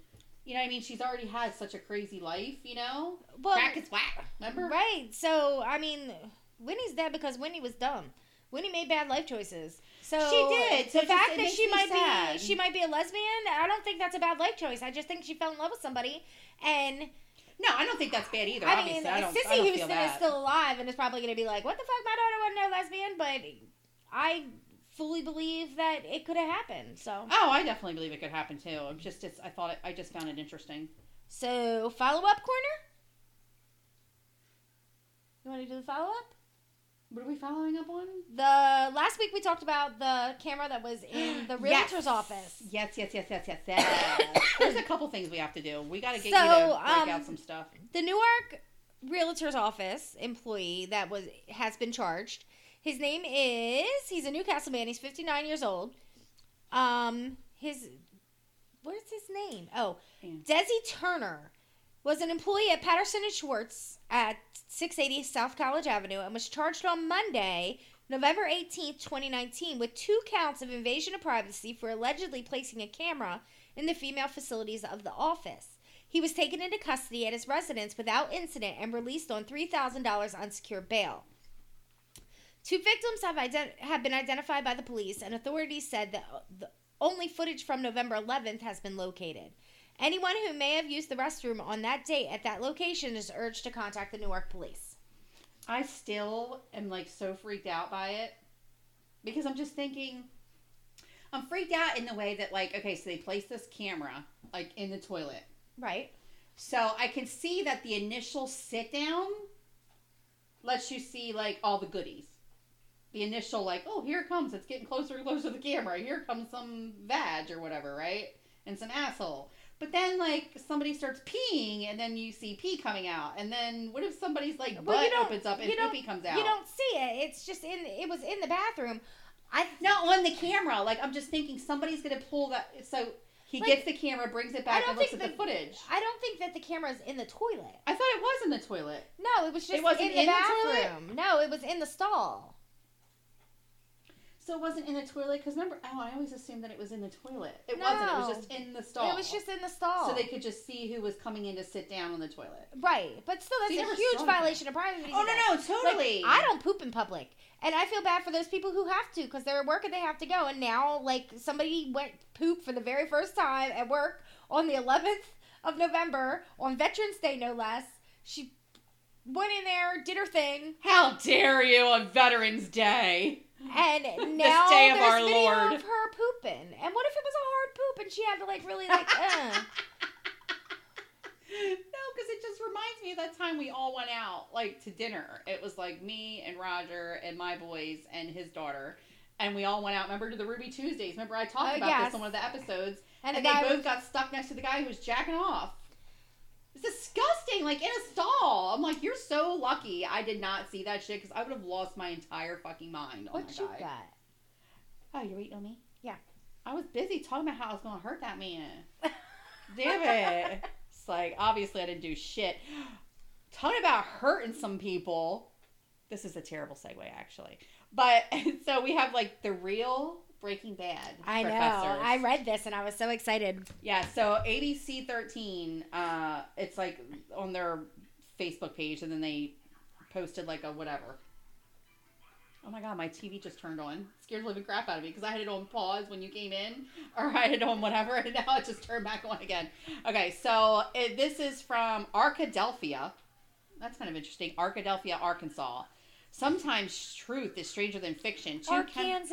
You know what I mean? She's already had such a crazy life, you know? Well, crack is whack, remember? Right. So, I mean, Whitney's dead because Whitney was dumb. Whitney made bad life choices. So she did. So the fact just, that she might sad. be she might be a lesbian, I don't think that's a bad life choice. I just think she fell in love with somebody. And no, I don't think that's bad either. I mean, I don't, Sissy I don't Houston is still alive and is probably going to be like, what the fuck? My daughter wasn't no lesbian. But I... fully believe that it could have happened. So oh, I definitely believe it could happen too. I'm just, it's, I thought it, I just found it interesting. So follow up corner. You want to do the follow up? What are we following up on? The last week we talked about the camera that was in the realtor's yes. office. Yes, yes, yes, yes, yes, yes. There's a couple things we have to do. We got to get so, you to break um, out some stuff. The Newark realtor's office employee that was has been charged. His name is, he's a Newcastle man. He's fifty-nine years old. Um, his, where's his name? Oh, Desi Turner was an employee at Patterson and Schwartz at six eighty South College Avenue and was charged on Monday, November eighteenth, twenty nineteen, with two counts of invasion of privacy for allegedly placing a camera in the female facilities of the office. He was taken into custody at his residence without incident and released on three thousand dollars unsecured bail. Two victims have, ident- have been identified by the police, and authorities said that the only footage from November eleventh has been located. Anyone who may have used the restroom on that date at that location is urged to contact the Newark police. I still am, like, so freaked out by it because I'm just thinking, I'm freaked out in the way that, like, okay, so they placed this camera, like, in the toilet. Right. So I can see that the initial sit-down lets you see, like, all the goodies. The initial, like, oh, here it comes. It's getting closer and closer to the camera. Here comes some vag or whatever, right? And some asshole. But then, like, somebody starts peeing, and then you see pee coming out. And then what if somebody's, like, butt well, opens up and poopy comes out? You don't see it. It's just in, it was in the bathroom. I Not on the camera. Like, I'm just thinking somebody's going to pull that. So he like, gets the camera, brings it back, and looks at the, the footage. I don't think that the camera's in the toilet. I thought it was in the toilet. No, it was just it wasn't in the in bathroom. The no, it was in the stall. So it wasn't in the toilet? Because remember, oh, I always assumed that it was in the toilet. It no. wasn't. It was just in the stall. It was just in the stall. So they could just see who was coming in to sit down on the toilet. Right. But still, that's so a huge violation of privacy. Oh, no, no, totally. Like, I don't poop in public. And I feel bad for those people who have to because they're at work and they have to go. And now, like, somebody went poop for the very first time at work on the eleventh of November, on Veterans Day, no less. She went in there, did her thing. How dare you on Veterans Day? And now day of there's our video Lord. Of her pooping. And what if it was a hard poop and she had to, like, really, like, uh. No, because it just reminds me of that time we all went out, like, to dinner. It was, like, me and Roger and my boys and his daughter. And we all went out, remember, to the Ruby Tuesdays. Remember, I talked oh, about yes. this on one of the episodes. And, and the they both was... got stuck next to the guy who was jacking off. It's disgusting, like, in a stall. I'm like, you're so lucky I did not see that shit, because I would have lost my entire fucking mind. What you guy. got? Oh, you're eating on me? Yeah. I was busy talking about how I was going to hurt that man. Damn it. It's like, obviously I didn't do shit. Talking about hurting some people. This is a terrible segue, actually. But, so we have, like, the real... Breaking Bad. I know. I read this and I was so excited. Yeah. So A B C thirteen, uh, it's like on their Facebook page, and then they posted like a whatever. Oh my god, my T V just turned on. Scared the living crap out of me because I had it on pause when you came in, or I had it on whatever, and now it just turned back on again. Okay. So it, this is from Arkadelphia. That's kind of interesting. Arkadelphia, Arkansas. Sometimes truth is stranger than fiction. Two Arkansas. Chem-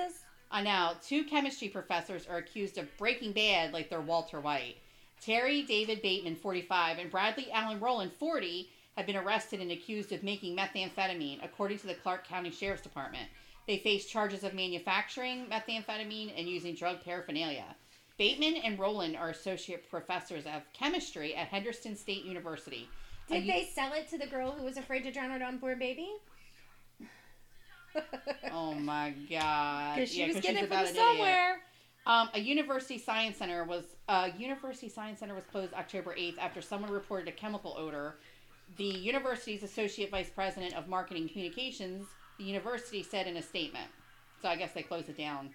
I know. Two chemistry professors are accused of Breaking Bad like they're Walter White. Terry David Bateman, forty-five, and Bradley Allen Rowland, forty, have been arrested and accused of making methamphetamine, according to the Clark County Sheriff's Department. They face charges of manufacturing methamphetamine and using drug paraphernalia. Bateman and Roland are associate professors of chemistry at Henderson State University. Did you... they sell it to the girl who was afraid to drown her unborn baby? Oh, my God. Because she yeah, was getting it from somewhere. Um, a university science center was uh, university science center was closed October eighth after someone reported a chemical odor. The university's associate vice president of marketing communications, the university said in a statement. So I guess they closed it down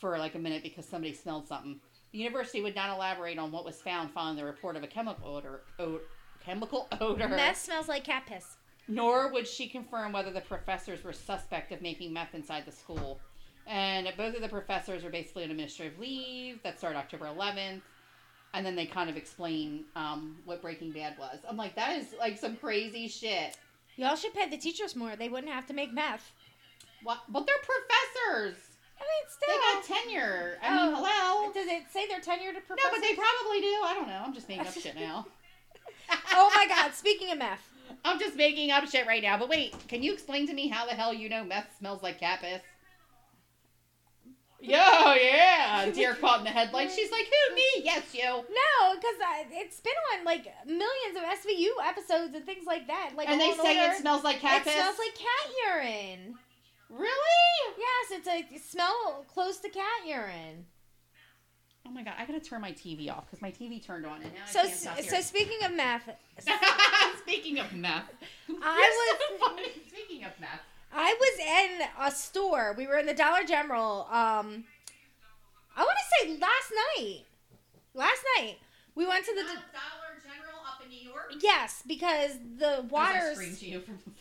for like a minute because somebody smelled something. The university would not elaborate on what was found following the report of a chemical odor. Od- chemical odor. Meth smells like cat piss. Nor would she confirm whether the professors were suspect of making meth inside the school. And both of the professors are basically on administrative leave that started October eleventh. And then they kind of explain um, what Breaking Bad was. I'm like, that is like some crazy shit. Y'all should pay the teachers more. They wouldn't have to make meth. What? But they're professors. I mean, still. They got tenure. I oh, mean, hello. Does it say they're tenured professors? No, but they probably do. I don't know. I'm just making up shit now. Oh, my God. Speaking of meth. I'm just making up shit right now. But wait, can you explain to me how the hell you know meth smells like cat piss? Yo, yeah. Deer caught in the headlights. She's like, who, me? Yes, you. No, because it's been on, like, millions of S V U episodes and things like that. Like, and they say it smells like cat piss? It smells like cat urine. Really? Yes, it's a smell close to cat urine. Oh, my God. I got to turn my T V off because my T V turned on. And now so, I can't stop so speaking of meth. Speaking of meth. I You're was, so funny. Speaking of meth. I was in a store. We were in the Dollar General. Um, I want to say last night. Last night. We went to the... Not Dollar General up in New York? Yes, because the waters...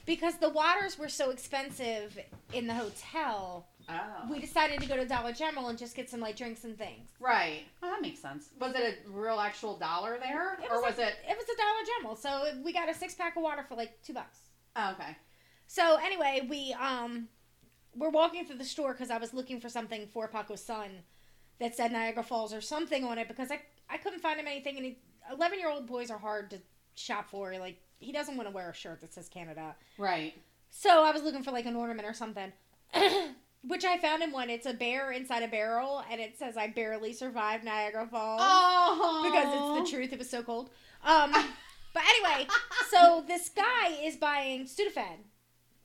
because the waters were so expensive in the hotel, oh. we decided to go to Dollar General and just get some, like, drinks and things. Right. Well, that makes sense. Was it a real actual dollar there? It or was, was a, it... It was a Dollar General, so we got a six-pack of water for, like, two bucks. Oh, okay. So, anyway, we um, were walking through the store because I was looking for something for Paco's son that said Niagara Falls or something on it because I, I couldn't find him anything. And he, eleven-year-old boys are hard to shop for. Like, he doesn't want to wear a shirt that says Canada. Right. So, I was looking for, like, an ornament or something, which I found in one. It's a bear inside a barrel, and it says, I barely survived Niagara Falls. Oh! Because it's the truth. It was so cold. Um, but, anyway, so this guy is buying Sudafed.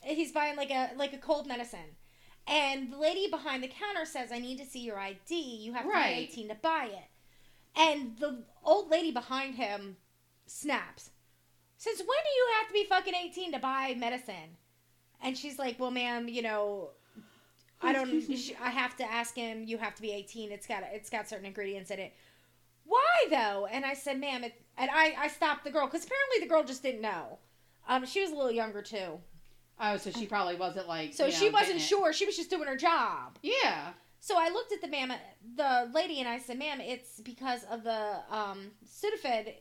He's buying, like, a like a cold medicine. And the lady behind the counter says, I need to see your I D. You have to right. be eighteen to buy it. And the old lady behind him snaps. Since when do you have to be fucking eighteen to buy medicine? And she's like, well, ma'am, you know, I don't, I have to ask him, you have to be eighteen. It's got, it's got certain ingredients in it. Why, though? And I said, ma'am, it, and I, I stopped the girl, because apparently the girl just didn't know. Um, she was a little younger, too. Oh, so she probably wasn't like. So you know, she wasn't sure. She was just doing her job. Yeah. So I looked at the ma'am, the lady, and I said, "Ma'am, it's because of the um, Sudafed,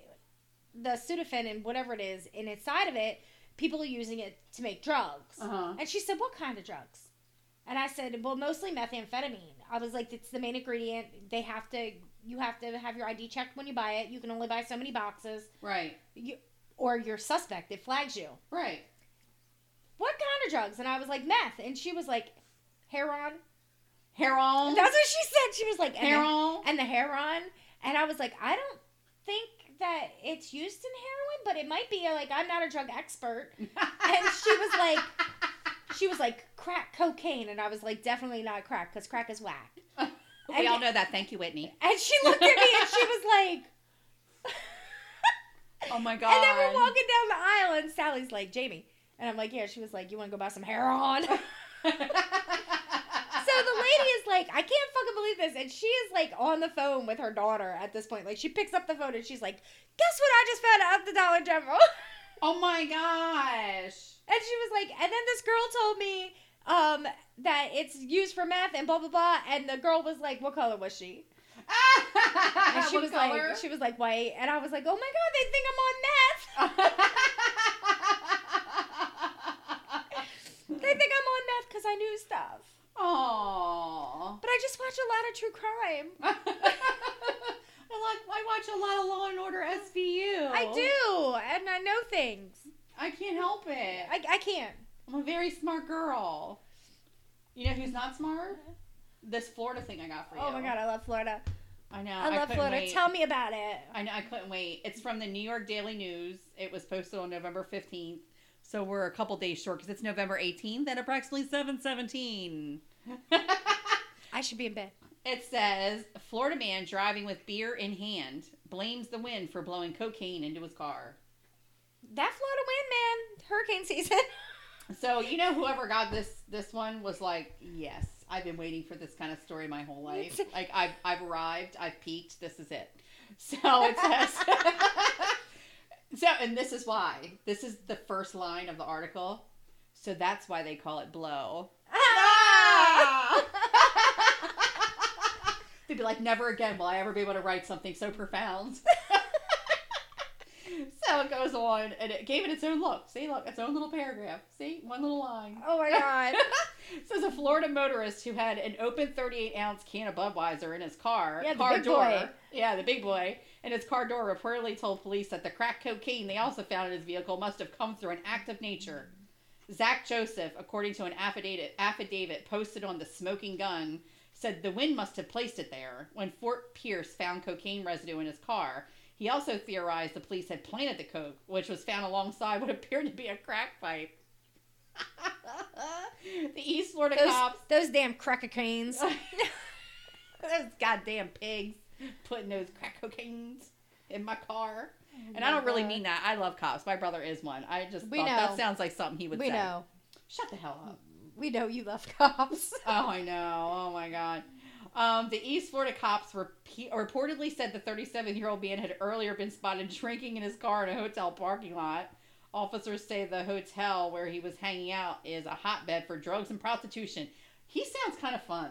the Sudafed and whatever it is, and inside of it, people are using it to make drugs." Uh-huh. And she said, "What kind of drugs?" And I said, "Well, mostly methamphetamine." I was like, "It's the main ingredient. They have to. You have to have your I D checked when you buy it. You can only buy so many boxes." Right. You, or you're suspect. It flags you. Right. What kind of drugs? And I was like, meth. And she was like, heroin. Heroin. That's what she said. She was like, heroin. And the heroin. And I was like, I don't think that it's used in heroin, but it might be. Like, I'm not a drug expert. And she was like, she was like, crack cocaine. And I was like, definitely not crack, because crack is whack. we and, all know that. Thank you, Whitney. And she looked at me and she was like, oh my God. And then we're walking down the aisle and Sally's like, Jamie. And I'm like, yeah. She was like, you want to go buy some heroin? So the lady is like, I can't fucking believe this. And she is like on the phone with her daughter at this point. Like, she picks up the phone and she's like, guess what I just found out at the Dollar General? Oh my gosh. And she was like, and then this girl told me um, that it's used for meth and blah, blah, blah. And the girl was like, what color was she? And she what was color? Like, she was like white. And I was like, oh my God, they think I'm on meth. They think I'm on meth because I knew stuff. Aww. But I just watch a lot of true crime. I, like, I watch a lot of Law and Order S V U. I do. And I know things. I can't help it. I, I can't. I'm a very smart girl. You know who's not smart? This Florida thing I got for you. Oh my God, I love Florida. I know. I love I Florida. Wait. Tell me about it. I know. I couldn't wait. It's from the New York Daily News. It was posted on November fifteenth. So we're a couple days short because it's November eighteenth at approximately seven seventeen. I should be in bed. It says, Florida man driving with beer in hand blames the wind for blowing cocaine into his car. That Florida wind, man. Hurricane season. So, you know, whoever got this this one was like, yes, I've been waiting for this kind of story my whole life. Like, I've, I've arrived. I've peaked. This is it. So, it says... So, and this is why. This is the first line of the article. So, that's why they call it blow. Ah! They'd be like, never again will I ever be able to write something so profound. So it goes on, and it gave it its own look. See, look, its own little paragraph. See, one little line. Oh, my God. It says a Florida motorist who had an open thirty-eight ounce can of Budweiser in his car. Yeah, the car big door, boy. Yeah, the big boy. And his car door reportedly told police that the crack cocaine they also found in his vehicle must have come through an act of nature. Zach Joseph, according to an affidavit, affidavit posted on the Smoking Gun, said the wind must have placed it there when Fort Pierce found cocaine residue in his car. He also theorized the police had planted the coke, which was found alongside what appeared to be a crack pipe. The East Florida those, cops... Those damn crackocaines. Those goddamn pigs putting those crack cocaines in my car. Oh my and I don't God. really mean that. I love cops. My brother is one. I just we thought know. that sounds like something he would we say. We know. Shut the hell up. We know you love cops. Oh, I know. Oh, my God. Um, the East Florida cops repeat, reportedly said the thirty-seven-year-old man had earlier been spotted drinking in his car in a hotel parking lot. Officers say the hotel where he was hanging out is a hotbed for drugs and prostitution. He sounds kind of fun.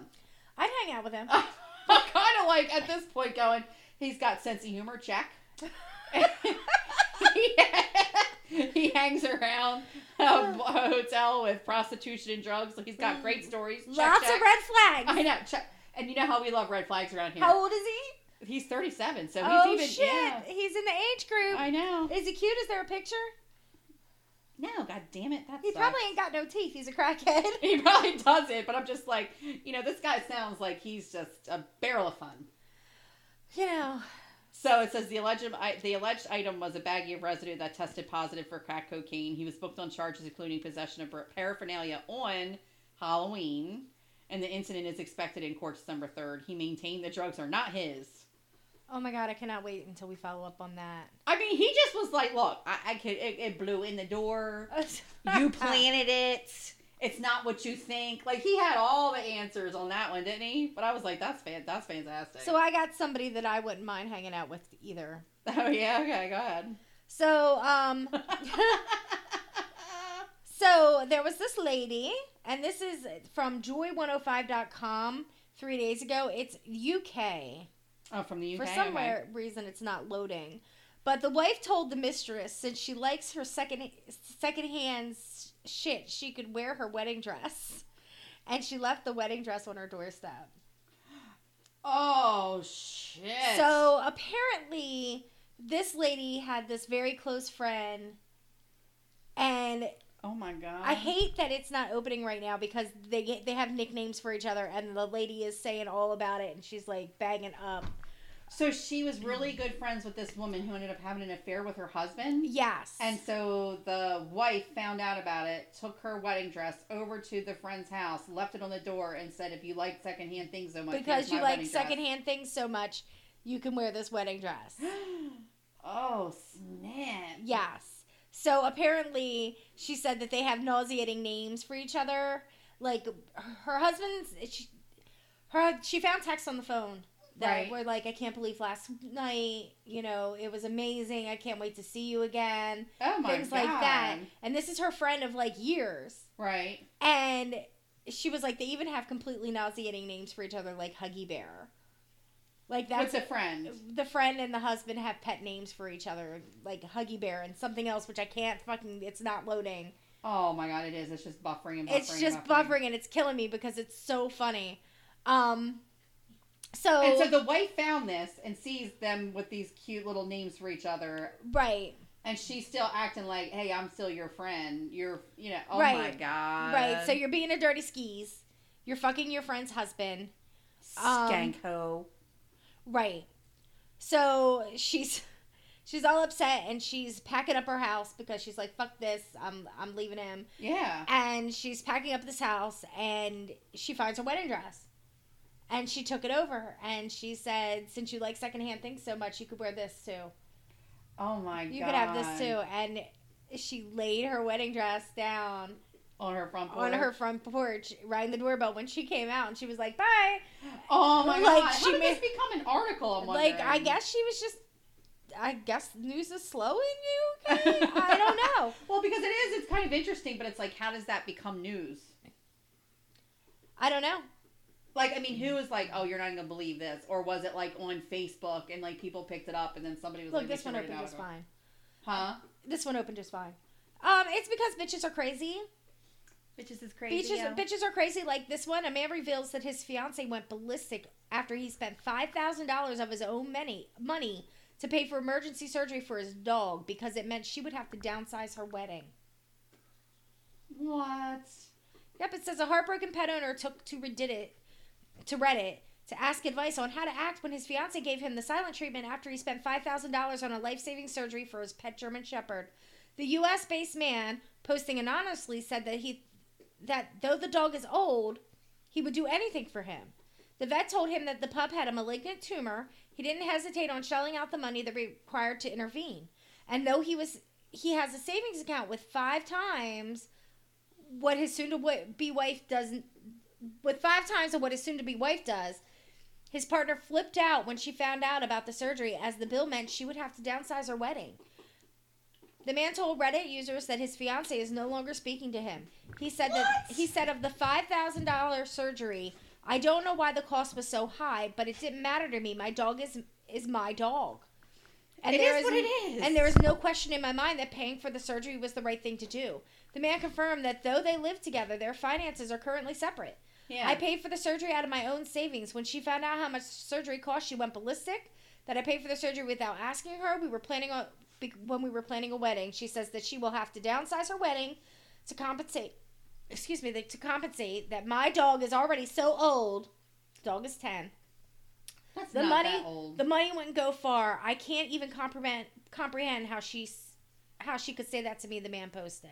I'd hang out with him. I'm kind of like, at this point, going, he's got sense of humor, check. Yeah. He hangs around a hotel with prostitution and drugs. He's got great stories. Check, Lots check. of red flags. I know, check. And you know how we love red flags around here. How old is he? He's thirty-seven, so he's oh, even... Oh, shit. Yeah. He's in the age group. I know. Is he cute? Is there a picture? No, God damn it. That he sucks. Probably ain't got no teeth. He's a crackhead. He probably doesn't, but I'm just like, you know, this guy sounds like he's just a barrel of fun. You know. So it says the alleged, the alleged item was a baggie of residue that tested positive for crack cocaine. He was booked on charges including possession of paraphernalia on Halloween. And the incident is expected in court December third. He maintained the drugs are not his. Oh, my God. I cannot wait until we follow up on that. I mean, he just was like, look, I, I could, it, it blew in the door. You planted it. It's not what you think. Like, he had all the answers on that one, didn't he? But I was like, that's fan- that's fantastic. So I got somebody that I wouldn't mind hanging out with either. Oh, yeah? Okay, go ahead. So, um... So, there was this lady, and this is from joy one oh five dot com three days ago. It's U K. Oh, from the U K. For some okay. reason, it's not loading. But the wife told the mistress, since she likes her second secondhand shit, she could wear her wedding dress. And she left the wedding dress on her doorstep. Oh, shit. So, apparently, this lady had this very close friend, and... Oh, my God. I hate that it's not opening right now because they get, they have nicknames for each other, and the lady is saying all about it, and she's, like, banging up. So she was really good friends with this woman who ended up having an affair with her husband? Yes. And so the wife found out about it, took her wedding dress over to the friend's house, left it on the door, and said, if you like secondhand things so much, because you like secondhand dress. things so much, you can wear this wedding dress. Oh, snap. Yes. So, apparently, she said that they have nauseating names for each other. Like, her husband's... She, her, she found texts on the phone that right. were like, I can't believe last night, you know, it was amazing. I can't wait to see you again. Oh, my Things God. Things like that. And this is her friend of, like, years. Right. And she was like, they even have completely nauseating names for each other, like Huggy Bear. Like that's What's a friend? The friend and the husband have pet names for each other, like Huggy Bear and something else, which I can't fucking, it's not loading. Oh my God, it is. It's just buffering and buffering. It's just and buffering. buffering and it's killing me because it's so funny. Um, so. And so the wife found this and sees them with these cute little names for each other. Right. And she's still acting like, hey, I'm still your friend. You're, you know, oh right. my God. Right. So you're being a dirty skis. You're fucking your friend's husband. Skank ho. Um, Right. So she's she's all upset and she's packing up her house because she's like, fuck this, I'm I'm leaving him. Yeah. And she's packing up this house and she finds her wedding dress. And she took it over and she said, since you like secondhand things so much, you could wear this too. Oh my God. You could have this too. And she laid her wedding dress down on her front porch. On her front porch, rang the doorbell when she came out, and she was like, "Bye." Oh my like, God! She How did made, this become an article? I'm wondering. Like, I guess she was just. I guess news is slow in the U K. I don't know. Well, because it is. It's kind of interesting, but it's like, how does that become news? I don't know. Like, I mean, who is like, oh, you're not going to believe this, or was it like on Facebook and like people picked it up and then somebody was Look, like, this one opened just fine. Huh? This one opened just fine. Um, it's because bitches are crazy. Bitches is crazy. Bitches, bitches are crazy like this one. A man reveals that his fiancée went ballistic after he spent five thousand dollars of his own money to pay for emergency surgery for his dog because it meant she would have to downsize her wedding. What? Yep, it says a heartbroken pet owner took to Reddit to Reddit to ask advice on how to act when his fiancée gave him the silent treatment after he spent five thousand dollars on a life-saving surgery for his pet German Shepherd. The U S-based man, posting anonymously, said that he... that though the dog is old, he would do anything for him. The vet told him that the pup had a malignant tumor. He didn't hesitate on shelling out the money that required to intervene. And though he was, he has a savings account with five times what his soon-to-be wife doesn't, with five times of what his soon-to-be wife does, his partner flipped out when she found out about the surgery, as the bill meant she would have to downsize her wedding. The man told Reddit users that his fiancée is no longer speaking to him. He said what? that he said of the five thousand dollars surgery, I don't know why the cost was so high, but it didn't matter to me. My dog is is my dog. And it there is what it is. And there is no question in my mind that paying for the surgery was the right thing to do. The man confirmed that though they live together, their finances are currently separate. Yeah. I paid for the surgery out of my own savings. When she found out how much surgery cost, she went ballistic. That I paid for the surgery without asking her. We were planning on... When we were planning a wedding, she says that she will have to downsize her wedding to compensate. Excuse me, to compensate that my dog is already so old. The dog is ten. That's the not money, that old. The money wouldn't go far. I can't even comprehend comprehend how she how she could say that to me. The man posted.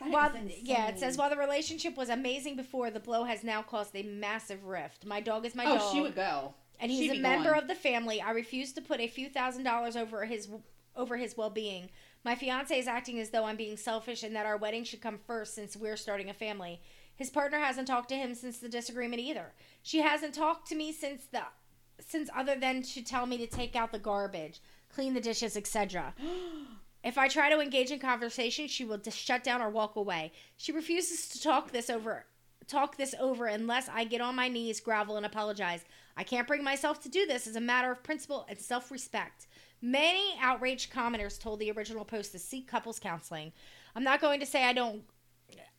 That while, is insane. Yeah, it says while the relationship was amazing before, the blow has now caused a massive rift. My dog is my oh, dog. Oh, she would go. And he's a member gone. of the family. I refuse to put a few thousand dollars over his over his well-being. My fiancé is acting as though I'm being selfish and that our wedding should come first since we're starting a family. His partner hasn't talked to him since the disagreement either. She hasn't talked to me since the since other than to tell me to take out the garbage, clean the dishes, et cetera. If I try to engage in conversation, she will just shut down or walk away. She refuses to talk this over. Talk this over unless I get on my knees, grovel, and apologize. I can't bring myself to do this as a matter of principle and self-respect. Many outraged commenters told the original post to seek couples counseling. I'm not going to say I don't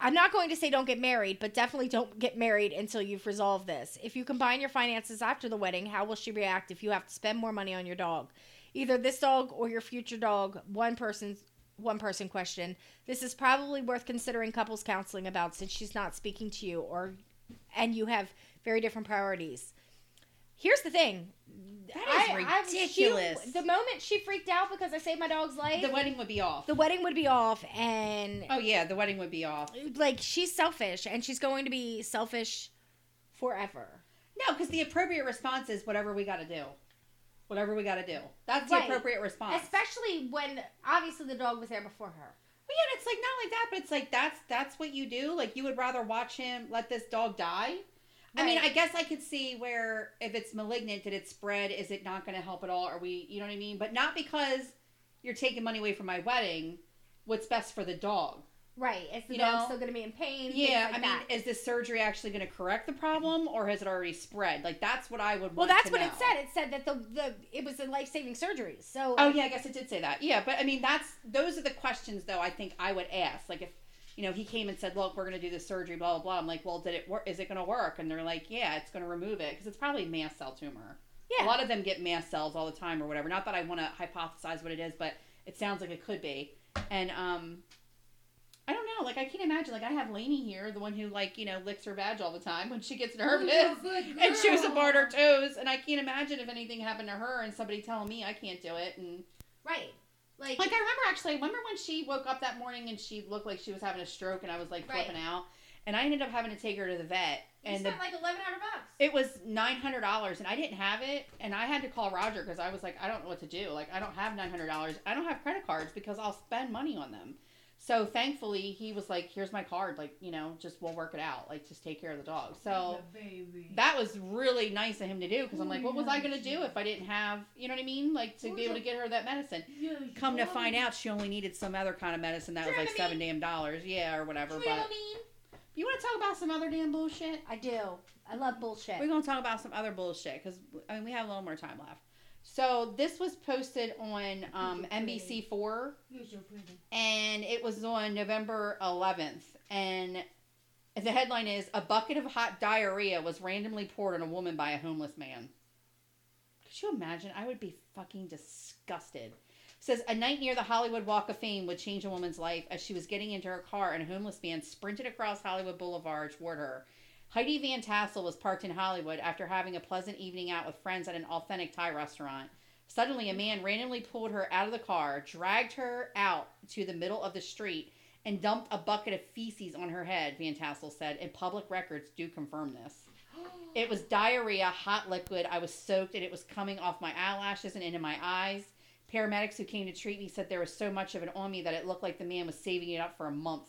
I'm not going to say don't get married, but definitely don't get married until you've resolved this. If you combine your finances after the wedding, how will she react if you have to spend more money on your dog? Either this dog or your future dog, one person's One person question. This is probably worth considering couples counseling about since she's not speaking to you or, and you have very different priorities. Here's the thing. That is I, ridiculous. I, she, the moment she freaked out because I saved my dog's life. The wedding would be off. The wedding would be off and. Oh yeah, the wedding would be off. Like she's selfish and she's going to be selfish forever. No, because the appropriate response is whatever we got to do. Whatever we got to do. That's the right. appropriate response. Especially when, obviously, the dog was there before her. Well, yeah, and it's like, not like that, but it's like, that's that's what you do. Like, you would rather watch him let this dog die? Right. I mean, I guess I could see where, if it's malignant, did it spread? Is it not going to help at all? Are we, you know what I mean? But not because you're taking money away from my wedding. What's best for the dog? Right. Is the you dog know? still going to be in pain? Yeah. Like I that. mean, is this surgery actually going to correct the problem, or has it already spread? Like, that's what I would well, want to know. Well, that's what it said. It said that the, the it was a life-saving surgery. So. Oh, yeah, I guess it did say that. Yeah, but, I mean, that's those are the questions, though, I think I would ask. Like, if, you know, he came and said, look, we're going to do this surgery, blah, blah, blah. I'm like, well, did it work? Is it going to work? And they're like, yeah, it's going to remove it, because it's probably mast cell tumor. Yeah. A lot of them get mast cells all the time or whatever. Not that I want to hypothesize what it is, but it sounds like it could be. And, um... I don't know. know. Like, I can't imagine. Like, I have Lainey here, the one who, like, you know, licks her badge all the time when she gets nervous. And she was a barred her toes. And I can't imagine if anything happened to her and somebody telling me I can't do it. And right. Like, like I remember, actually, I remember when she woke up that morning and she looked like she was having a stroke and I was, like, flipping right. out. And I ended up having to take her to the vet. And you spent, the, like, eleven hundred bucks. It was nine hundred dollars, and I didn't have it. And I had to call Roger because I was like, I don't know what to do. Like, I don't have nine hundred dollars. I don't have credit cards because I'll spend money on them. So, thankfully, he was like, here's my card. Like, you know, just we'll work it out. Like, just take care of the dog. So, baby. That was really nice of him to do because I'm like, what was I going to do if I didn't have, you know what I mean? Like, to be able to get her that medicine. Come to find out, she only needed some other kind of medicine that was like seven damn dollars. Yeah, or whatever. But you want to talk about some other damn bullshit? I do. I love bullshit. We're going to talk about some other bullshit because, I mean, we have a little more time left. So, this was posted on um, N B C four, and it was on November eleventh, and the headline is, a bucket of hot diarrhea was randomly poured on a woman by a homeless man. Could you imagine? I would be fucking disgusted. Says, a night near the Hollywood Walk of Fame would change a woman's life as she was getting into her car and a homeless man sprinted across Hollywood Boulevard toward her. Heidi Van Tassel was parked in Hollywood after having a pleasant evening out with friends at an authentic Thai restaurant. Suddenly, a man randomly pulled her out of the car, dragged her out to the middle of the street, and dumped a bucket of feces on her head, Van Tassel said, and public records do confirm this. It was diarrhea, hot liquid. I was soaked and it was coming off my eyelashes and into my eyes. Paramedics who came to treat me said there was so much of it on me that it looked like the man was saving it up for a month.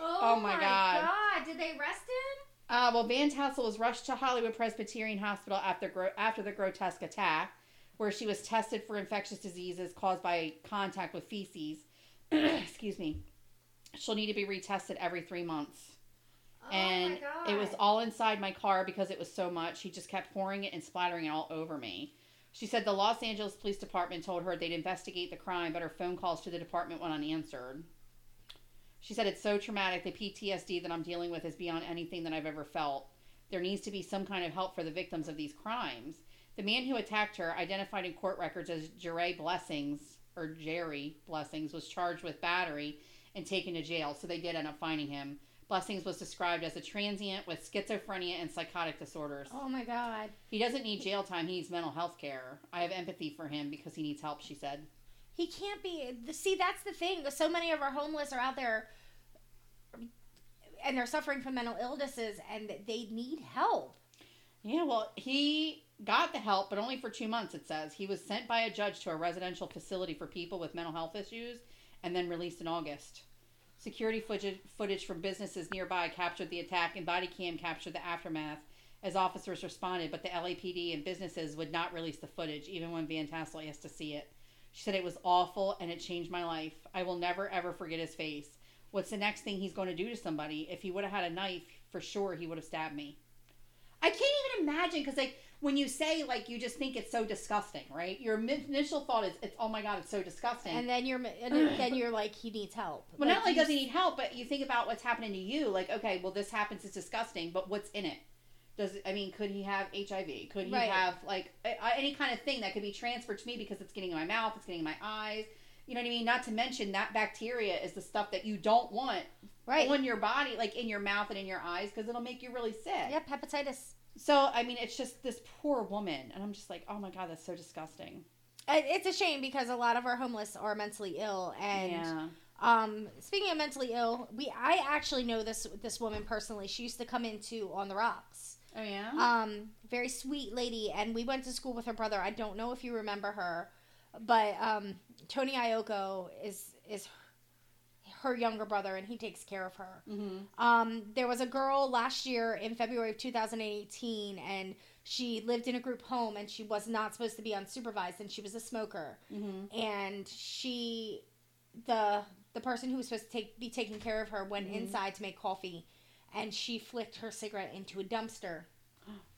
Oh, oh my, my God. God. Did they arrest him? Uh, well, Van Tassel was rushed to Hollywood Presbyterian Hospital after gro- after the grotesque attack, where she was tested for infectious diseases caused by contact with feces. Excuse me. She'll need to be retested every three months. Oh, and my God. It was all inside my car because it was so much. He just kept pouring it and splattering it all over me. She said the Los Angeles Police Department told her they'd investigate the crime, but her phone calls to the department went unanswered. She said, it's so traumatic. The P T S D that I'm dealing with is beyond anything that I've ever felt. There needs to be some kind of help for the victims of these crimes. The man who attacked her, identified in court records as Jerry Blessings, or Jerry Blessings, was charged with battery and taken to jail, so they did end up finding him. Blessings was described as a transient with schizophrenia and psychotic disorders. Oh, my God. He doesn't need jail time. He needs mental health care. I have empathy for him because he needs help, she said. He can't be. See, that's the thing. So many of our homeless are out there and they're suffering from mental illnesses and they need help. Yeah, well, he got the help, but only for two months, it says. He was sent by a judge to a residential facility for people with mental health issues and then released in August. Security footage from businesses nearby captured the attack, and body cam captured the aftermath as officers responded, but the L A P D and businesses would not release the footage, even when Van Tassel asked to see it. She said, it was awful, and it changed my life. I will never, ever forget his face. What's the next thing he's going to do to somebody? If he would have had a knife, for sure he would have stabbed me. I can't even imagine, because like, when you say, like, you just think it's so disgusting, right? Your initial thought is, "It's oh, my God, it's so disgusting." And then you're and then you're like, he needs help. Well, like, not only does he need help, but you think about what's happening to you. Like, okay, well, this happens. It's disgusting, but what's in it? Does I mean, could he have H I V? Could he right. have, like, a, a, any kind of thing that could be transferred to me because it's getting in my mouth, it's getting in my eyes. You know what I mean? Not to mention that bacteria is the stuff that you don't want right. on your body, like in your mouth and in your eyes, because it'll make you really sick. Yep, hepatitis. So, I mean, it's just this poor woman. And I'm just like, oh, my God, that's so disgusting. It's a shame because a lot of our homeless are mentally ill. And yeah. um, speaking of mentally ill, we I actually know this this woman personally. She used to come into On the Rocks. Oh, yeah? Um, very sweet lady. And we went to school with her brother. I don't know if you remember her. But um, Tony Iocco is, is her younger brother, and he takes care of her. Mm-hmm. Um, there was a girl last year in February of two thousand eighteen, and she lived in a group home, and she was not supposed to be unsupervised, and she was a smoker. Mm-hmm. And she, the the person who was supposed to take, be taking care of her went mm-hmm. inside to make coffee, and she flicked her cigarette into a dumpster.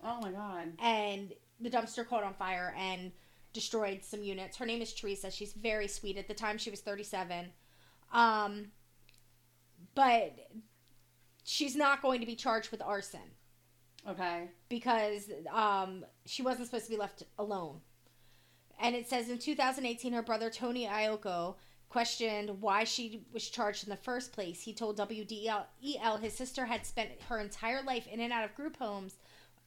Oh, my God. And the dumpster caught on fire and destroyed some units. Her name is Teresa. She's very sweet. At the time, she was thirty-seven. Um, but she's not going to be charged with arson. Okay. Because, um, she wasn't supposed to be left alone. And it says in two thousand eighteen, her brother, Tony Iocco, questioned why she was charged in the first place. He told W D E L his sister had spent her entire life in and out of group homes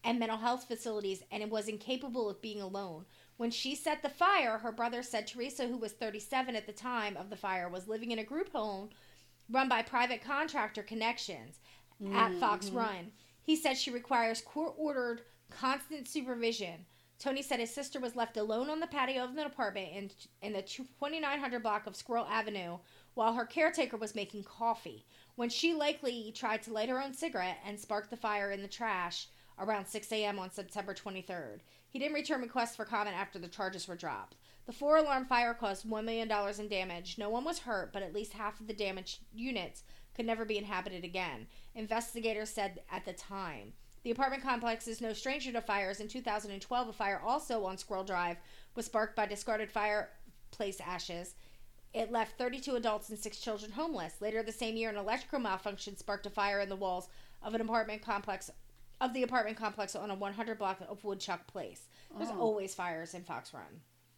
and mental health facilities and was incapable of being alone. When she set the fire, her brother said Teresa, who was thirty-seven at the time of the fire, was living in a group home run by private contractor Connections mm-hmm. at Fox Run. He said she requires court-ordered constant supervision. Tony said his sister was left alone on the patio of an apartment in, in the twenty-nine hundred block of Squirrel Avenue while her caretaker was making coffee, when she likely tried to light her own cigarette and sparked the fire in the trash around six a.m. on September twenty-third. He didn't return requests for comment after the charges were dropped. The four-alarm fire caused one million dollars in damage. No one was hurt, but at least half of the damaged units could never be inhabited again, investigators said at the time. The apartment complex is no stranger to fires. In two thousand twelve, a fire also on Squirrel Drive was sparked by discarded fireplace ashes. It left thirty-two adults and six children homeless. Later the same year, an electrical malfunction sparked a fire in the walls of an apartment complex of the apartment complex on a one hundred block of Woodchuck Place. There's oh. always fires in Fox Run.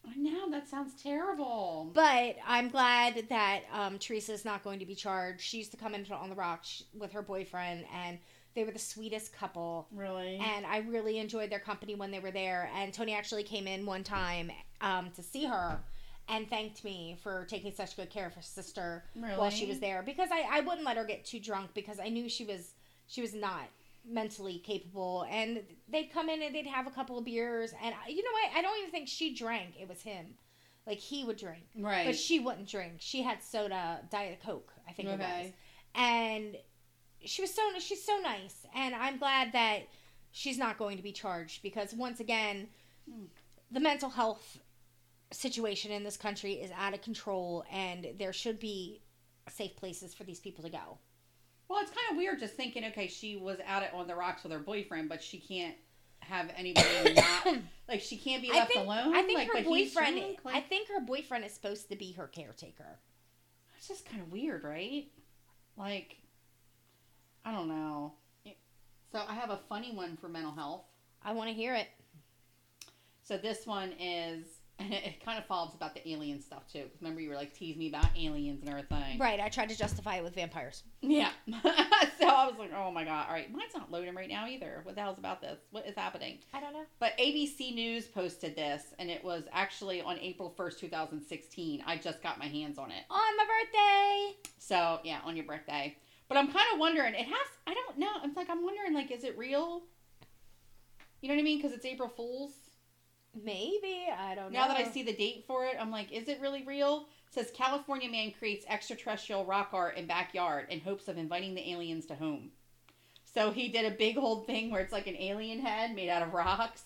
I know, that sounds terrible. But I'm glad that um, Teresa is not going to be charged. She used to come in on the rocks with her boyfriend, and they were the sweetest couple. Really? And I really enjoyed their company when they were there. And Tony actually came in one time um, to see her and thanked me for taking such good care of her sister really? While she was there. Because I, I wouldn't let her get too drunk because I knew she was she was not mentally capable. And they'd come in and they'd have a couple of beers. And I, you know what? I don't even think she drank. It was him. Like, he would drink. Right. But she wouldn't drink. She had soda, Diet Coke, I think okay. it was. And She was so she's so nice, and I'm glad that she's not going to be charged because, once again, mm. the mental health situation in this country is out of control, and there should be safe places for these people to go. Well, it's kind of weird just thinking, okay, she was out on the rocks with her boyfriend, but she can't have anybody not like she can't be left I think, alone. I think like, her boyfriend. Drunk, like, I think her boyfriend is supposed to be her caretaker. It's just kind of weird, right? Like. I don't know. So I have a funny one for mental health. I want to hear it. So this one is, and it, it kind of follows about the alien stuff too. Remember you were like teasing me about aliens and everything. Right. I tried to justify it with vampires. Yeah. So I was like, oh my God. All right. Mine's not loading right now either. What the hell's about this? What is happening? I don't know. But A B C News posted this, and it was actually on April first, twenty sixteen. I just got my hands on it. On my birthday. So yeah, on your birthday. But I'm kind of wondering, it has, I don't know, I'm like, I'm wondering, like, is it real? You know what I mean? Because it's April Fool's. Maybe, I don't know. Now that I see the date for it, I'm like, is it really real? It says, California man creates extraterrestrial rock art in backyard in hopes of inviting the aliens to home. So he did a big old thing where it's like an alien head made out of rocks.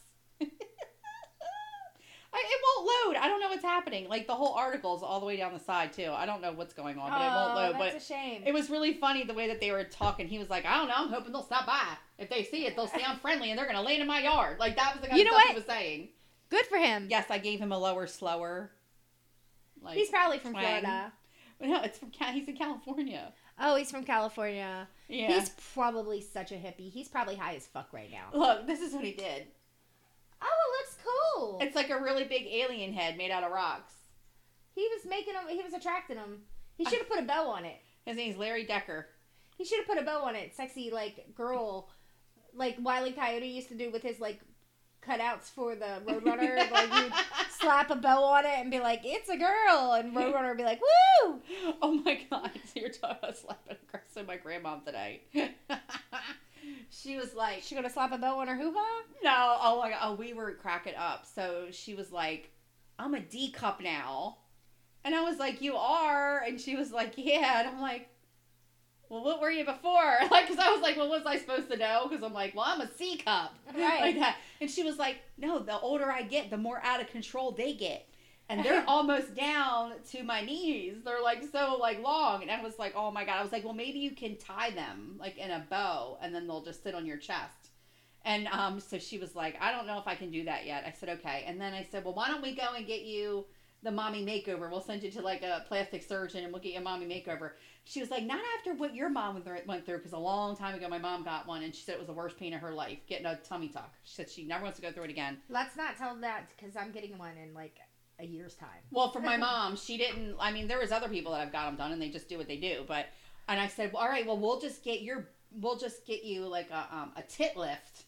I, it won't load. I don't know what's happening. Like, the whole article's all the way down the side, too. I don't know what's going on, but oh, it won't load. That's but a shame. It was really funny the way that they were talking. He was like, I don't know. I'm hoping they'll stop by. If they see it, they'll sound friendly, and they're going to land in my yard. Like, that was the kind you of stuff what? He was saying. Good for him. Yes, I gave him a lower, slower. Like, he's probably from twang. Florida. But no, it's from he's in California. Oh, he's from California. Yeah. He's probably such a hippie. He's probably high as fuck right now. Look, this is what he did. Oh, it looks cool. It's like a really big alien head made out of rocks. He was making him, he was attracting him. He should have put a bow on it. His name's Larry Decker. He should have put a bow on it. Sexy, like, girl. Like Wile E. Coyote used to do with his, like, cutouts for the Roadrunner. Like, you'd slap a bow on it and be like, it's a girl. And Roadrunner would be like, woo! Oh, my God. So you're talking about slapping a girl. So my grandma today. She was like... She gonna slap a bow on her hoo-ha? No. Oh, my God. Oh, we were cracking up. So she was like, I'm a D-cup now. And I was like, you are? And she was like, yeah. And I'm like, well, what were you before? Like, because I was like, well, what was I supposed to know? Because I'm like, well, I'm a C-cup. Right. Like that. And she was like, no, the older I get, the more out of control they get. And they're almost down to my knees. They're, like, so, like, long. And I was like, oh, my God. I was like, well, maybe you can tie them, like, in a bow. And then they'll just sit on your chest. And um, so she was like, I don't know if I can do that yet. I said, okay. And then I said, well, why don't we go and get you the mommy makeover? We'll send you to, like, a plastic surgeon, and we'll get you a mommy makeover. She was like, not after what your mom went through, because a long time ago my mom got one, and she said it was the worst pain of her life, getting a tummy tuck. She said she never wants to go through it again. Let's not tell that, because I'm getting one, and, like... a year's time. Well, for my mom, she didn't, I mean, there was other people that have got them done and they just do what they do. But, and I said, well, all right, well, we'll just get your, we'll just get you like a, um, a tit lift.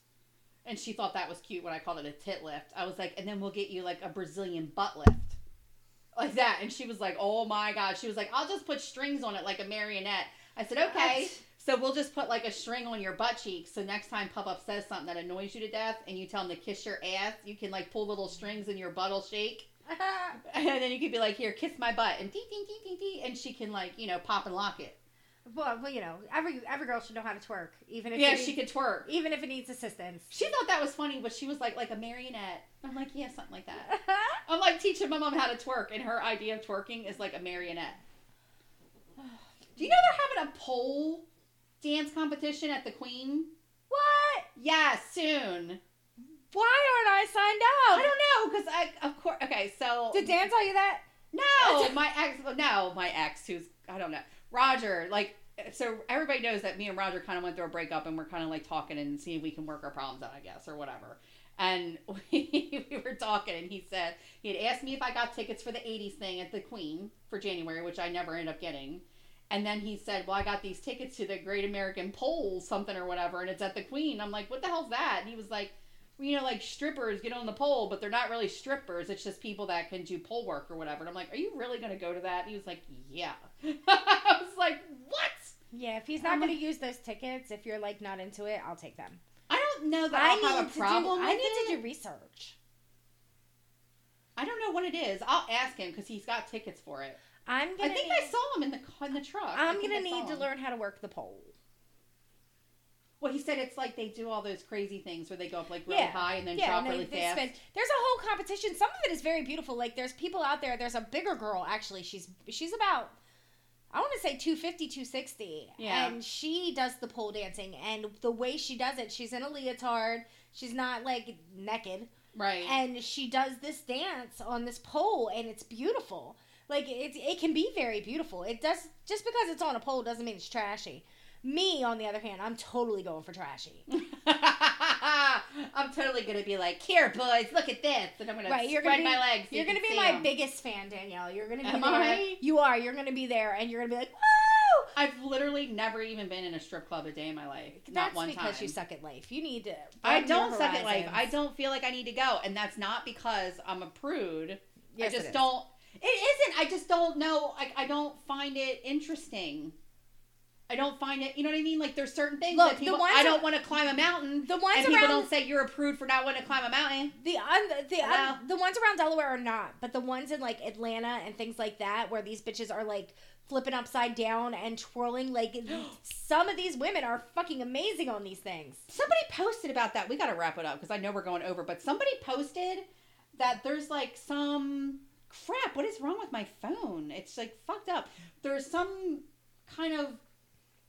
And she thought that was cute when I called it a tit lift. I was like, and then we'll get you like a Brazilian butt lift. Like that. And she was like, oh my God. She was like, I'll just put strings on it like a marionette. I said, okay. What? So we'll just put like a string on your butt cheek. So next time Pop-Up says something that annoys you to death and you tell him to kiss your ass, you can like pull little strings and your butt will shake. And then you could be like, here, kiss my butt. And dee, dee, dee, dee, dee. And she can like, you know, pop and lock it. Well, well, you know, every every girl should know how to twerk, even if yeah, she needs, could twerk, even if it needs assistance. She thought that was funny, but she was like, like a marionette. I'm like, yeah, something like that. I'm like teaching my mom how to twerk, and her idea of twerking is like a marionette. Do you know they're having a pole dance competition at the Queen? What? Yeah, soon. Why aren't I signed up? I don't know, because I of course okay. So did Dan tell you that? No, my ex. No, my ex, who's I don't know. Roger, like, so everybody knows that me and Roger kind of went through a breakup and we're kind of like talking and seeing if we can work our problems out, I guess, or whatever. And we, we were talking and he said, he had asked me if I got tickets for the eighties thing at the Queen for January, which I never ended up getting. And then he said, well, I got these tickets to the Great American Poll something or whatever, and it's at the Queen. I'm like, what the hell's that? And he was like, well, you know, like strippers get on the pole, but they're not really strippers. It's just people that can do pole work or whatever. And I'm like, are you really going to go to that? And he was like, yeah. I was like, what? Yeah, if he's not going like, to use those tickets, if you're like not into it, I'll take them. I don't know that I I'll have a problem. Do, I need to do research. I don't know what it is. I'll ask him because he's got tickets for it. I'm. Gonna I think need, I saw him in the in the truck. I'm going to need to learn how to work the pole. Well, he said it's like they do all those crazy things where they go up like really yeah. high and then yeah, drop and then really fast. Spin. There's a whole competition. Some of it is very beautiful. Like there's people out there. There's a bigger girl actually. She's she's about I want to say two fifty, two sixty. Yeah. And she does the pole dancing and the way she does it, she's in a leotard. She's not like naked. Right. And she does this dance on this pole and it's beautiful. Like it's it can be very beautiful. It does just because it's on a pole doesn't mean it's trashy. Me, on the other hand, I'm totally going for trashy. I'm totally going to be like, here, boys, look at this. And I'm going right, to spread gonna be, my legs. So you're going to be my them. biggest fan, Danielle. You're going to be Am there. I? You are. You're going to be there, and you're going to be like, woo! I've literally never even been in a strip club a day in my life. That's not one time. That's because you suck at life. You need to. I don't suck at life. I don't feel like I need to go. And that's not because I'm a prude. Yes, I just it don't. It isn't. I just don't know. I, I don't find it interesting. I don't find it, you know what I mean? Like, there's certain things Look, that people, I don't want to climb a mountain. The ones and people around, don't say you're a prude for not wanting to climb a mountain. The um, the um, the ones around Delaware are not, but the ones in, like, Atlanta and things like that where these bitches are, like, flipping upside down and twirling, like, some of these women are fucking amazing on these things. Somebody posted about that. We got to wrap it up because I know we're going over, but somebody posted that there's, like, some crap. What is wrong with my phone? It's, like, fucked up. There's some kind of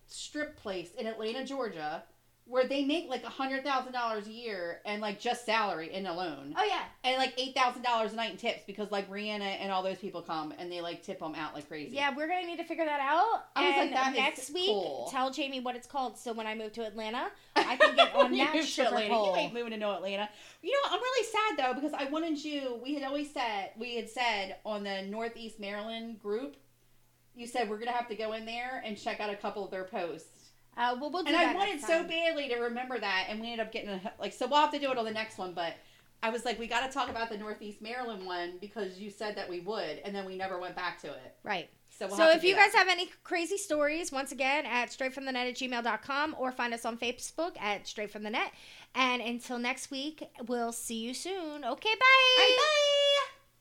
strip place in Atlanta, Georgia, where they make like a hundred thousand dollars a year and like just salary and alone. Oh yeah, and like eight thousand dollars a night in tips because like Rihanna and all those people come and they like tip them out like crazy. Yeah, we're gonna need to figure that out. I was and like, that next week, cool. Tell Jamie what it's called so when I move to Atlanta, I can get on that stripper pole. You ain't moving to no Atlanta. You know, I'm really sad though because I wanted you. We had always said we had said on the Northeast Maryland group. You said we're going to have to go in there and check out a couple of their posts. Uh, well, we'll do and that I wanted so badly to remember that, and we ended up getting, a, like, so we'll have to do it on the next one, but I was like, we got to talk about the Northeast Maryland one because you said that we would, and then we never went back to it. Right. So, we'll so if you that. guys have any crazy stories, once again, at straightfromthenet at gmail dot com or find us on Facebook at straightfromthenet. And until next week, we'll see you soon. Okay, bye. Bye, bye.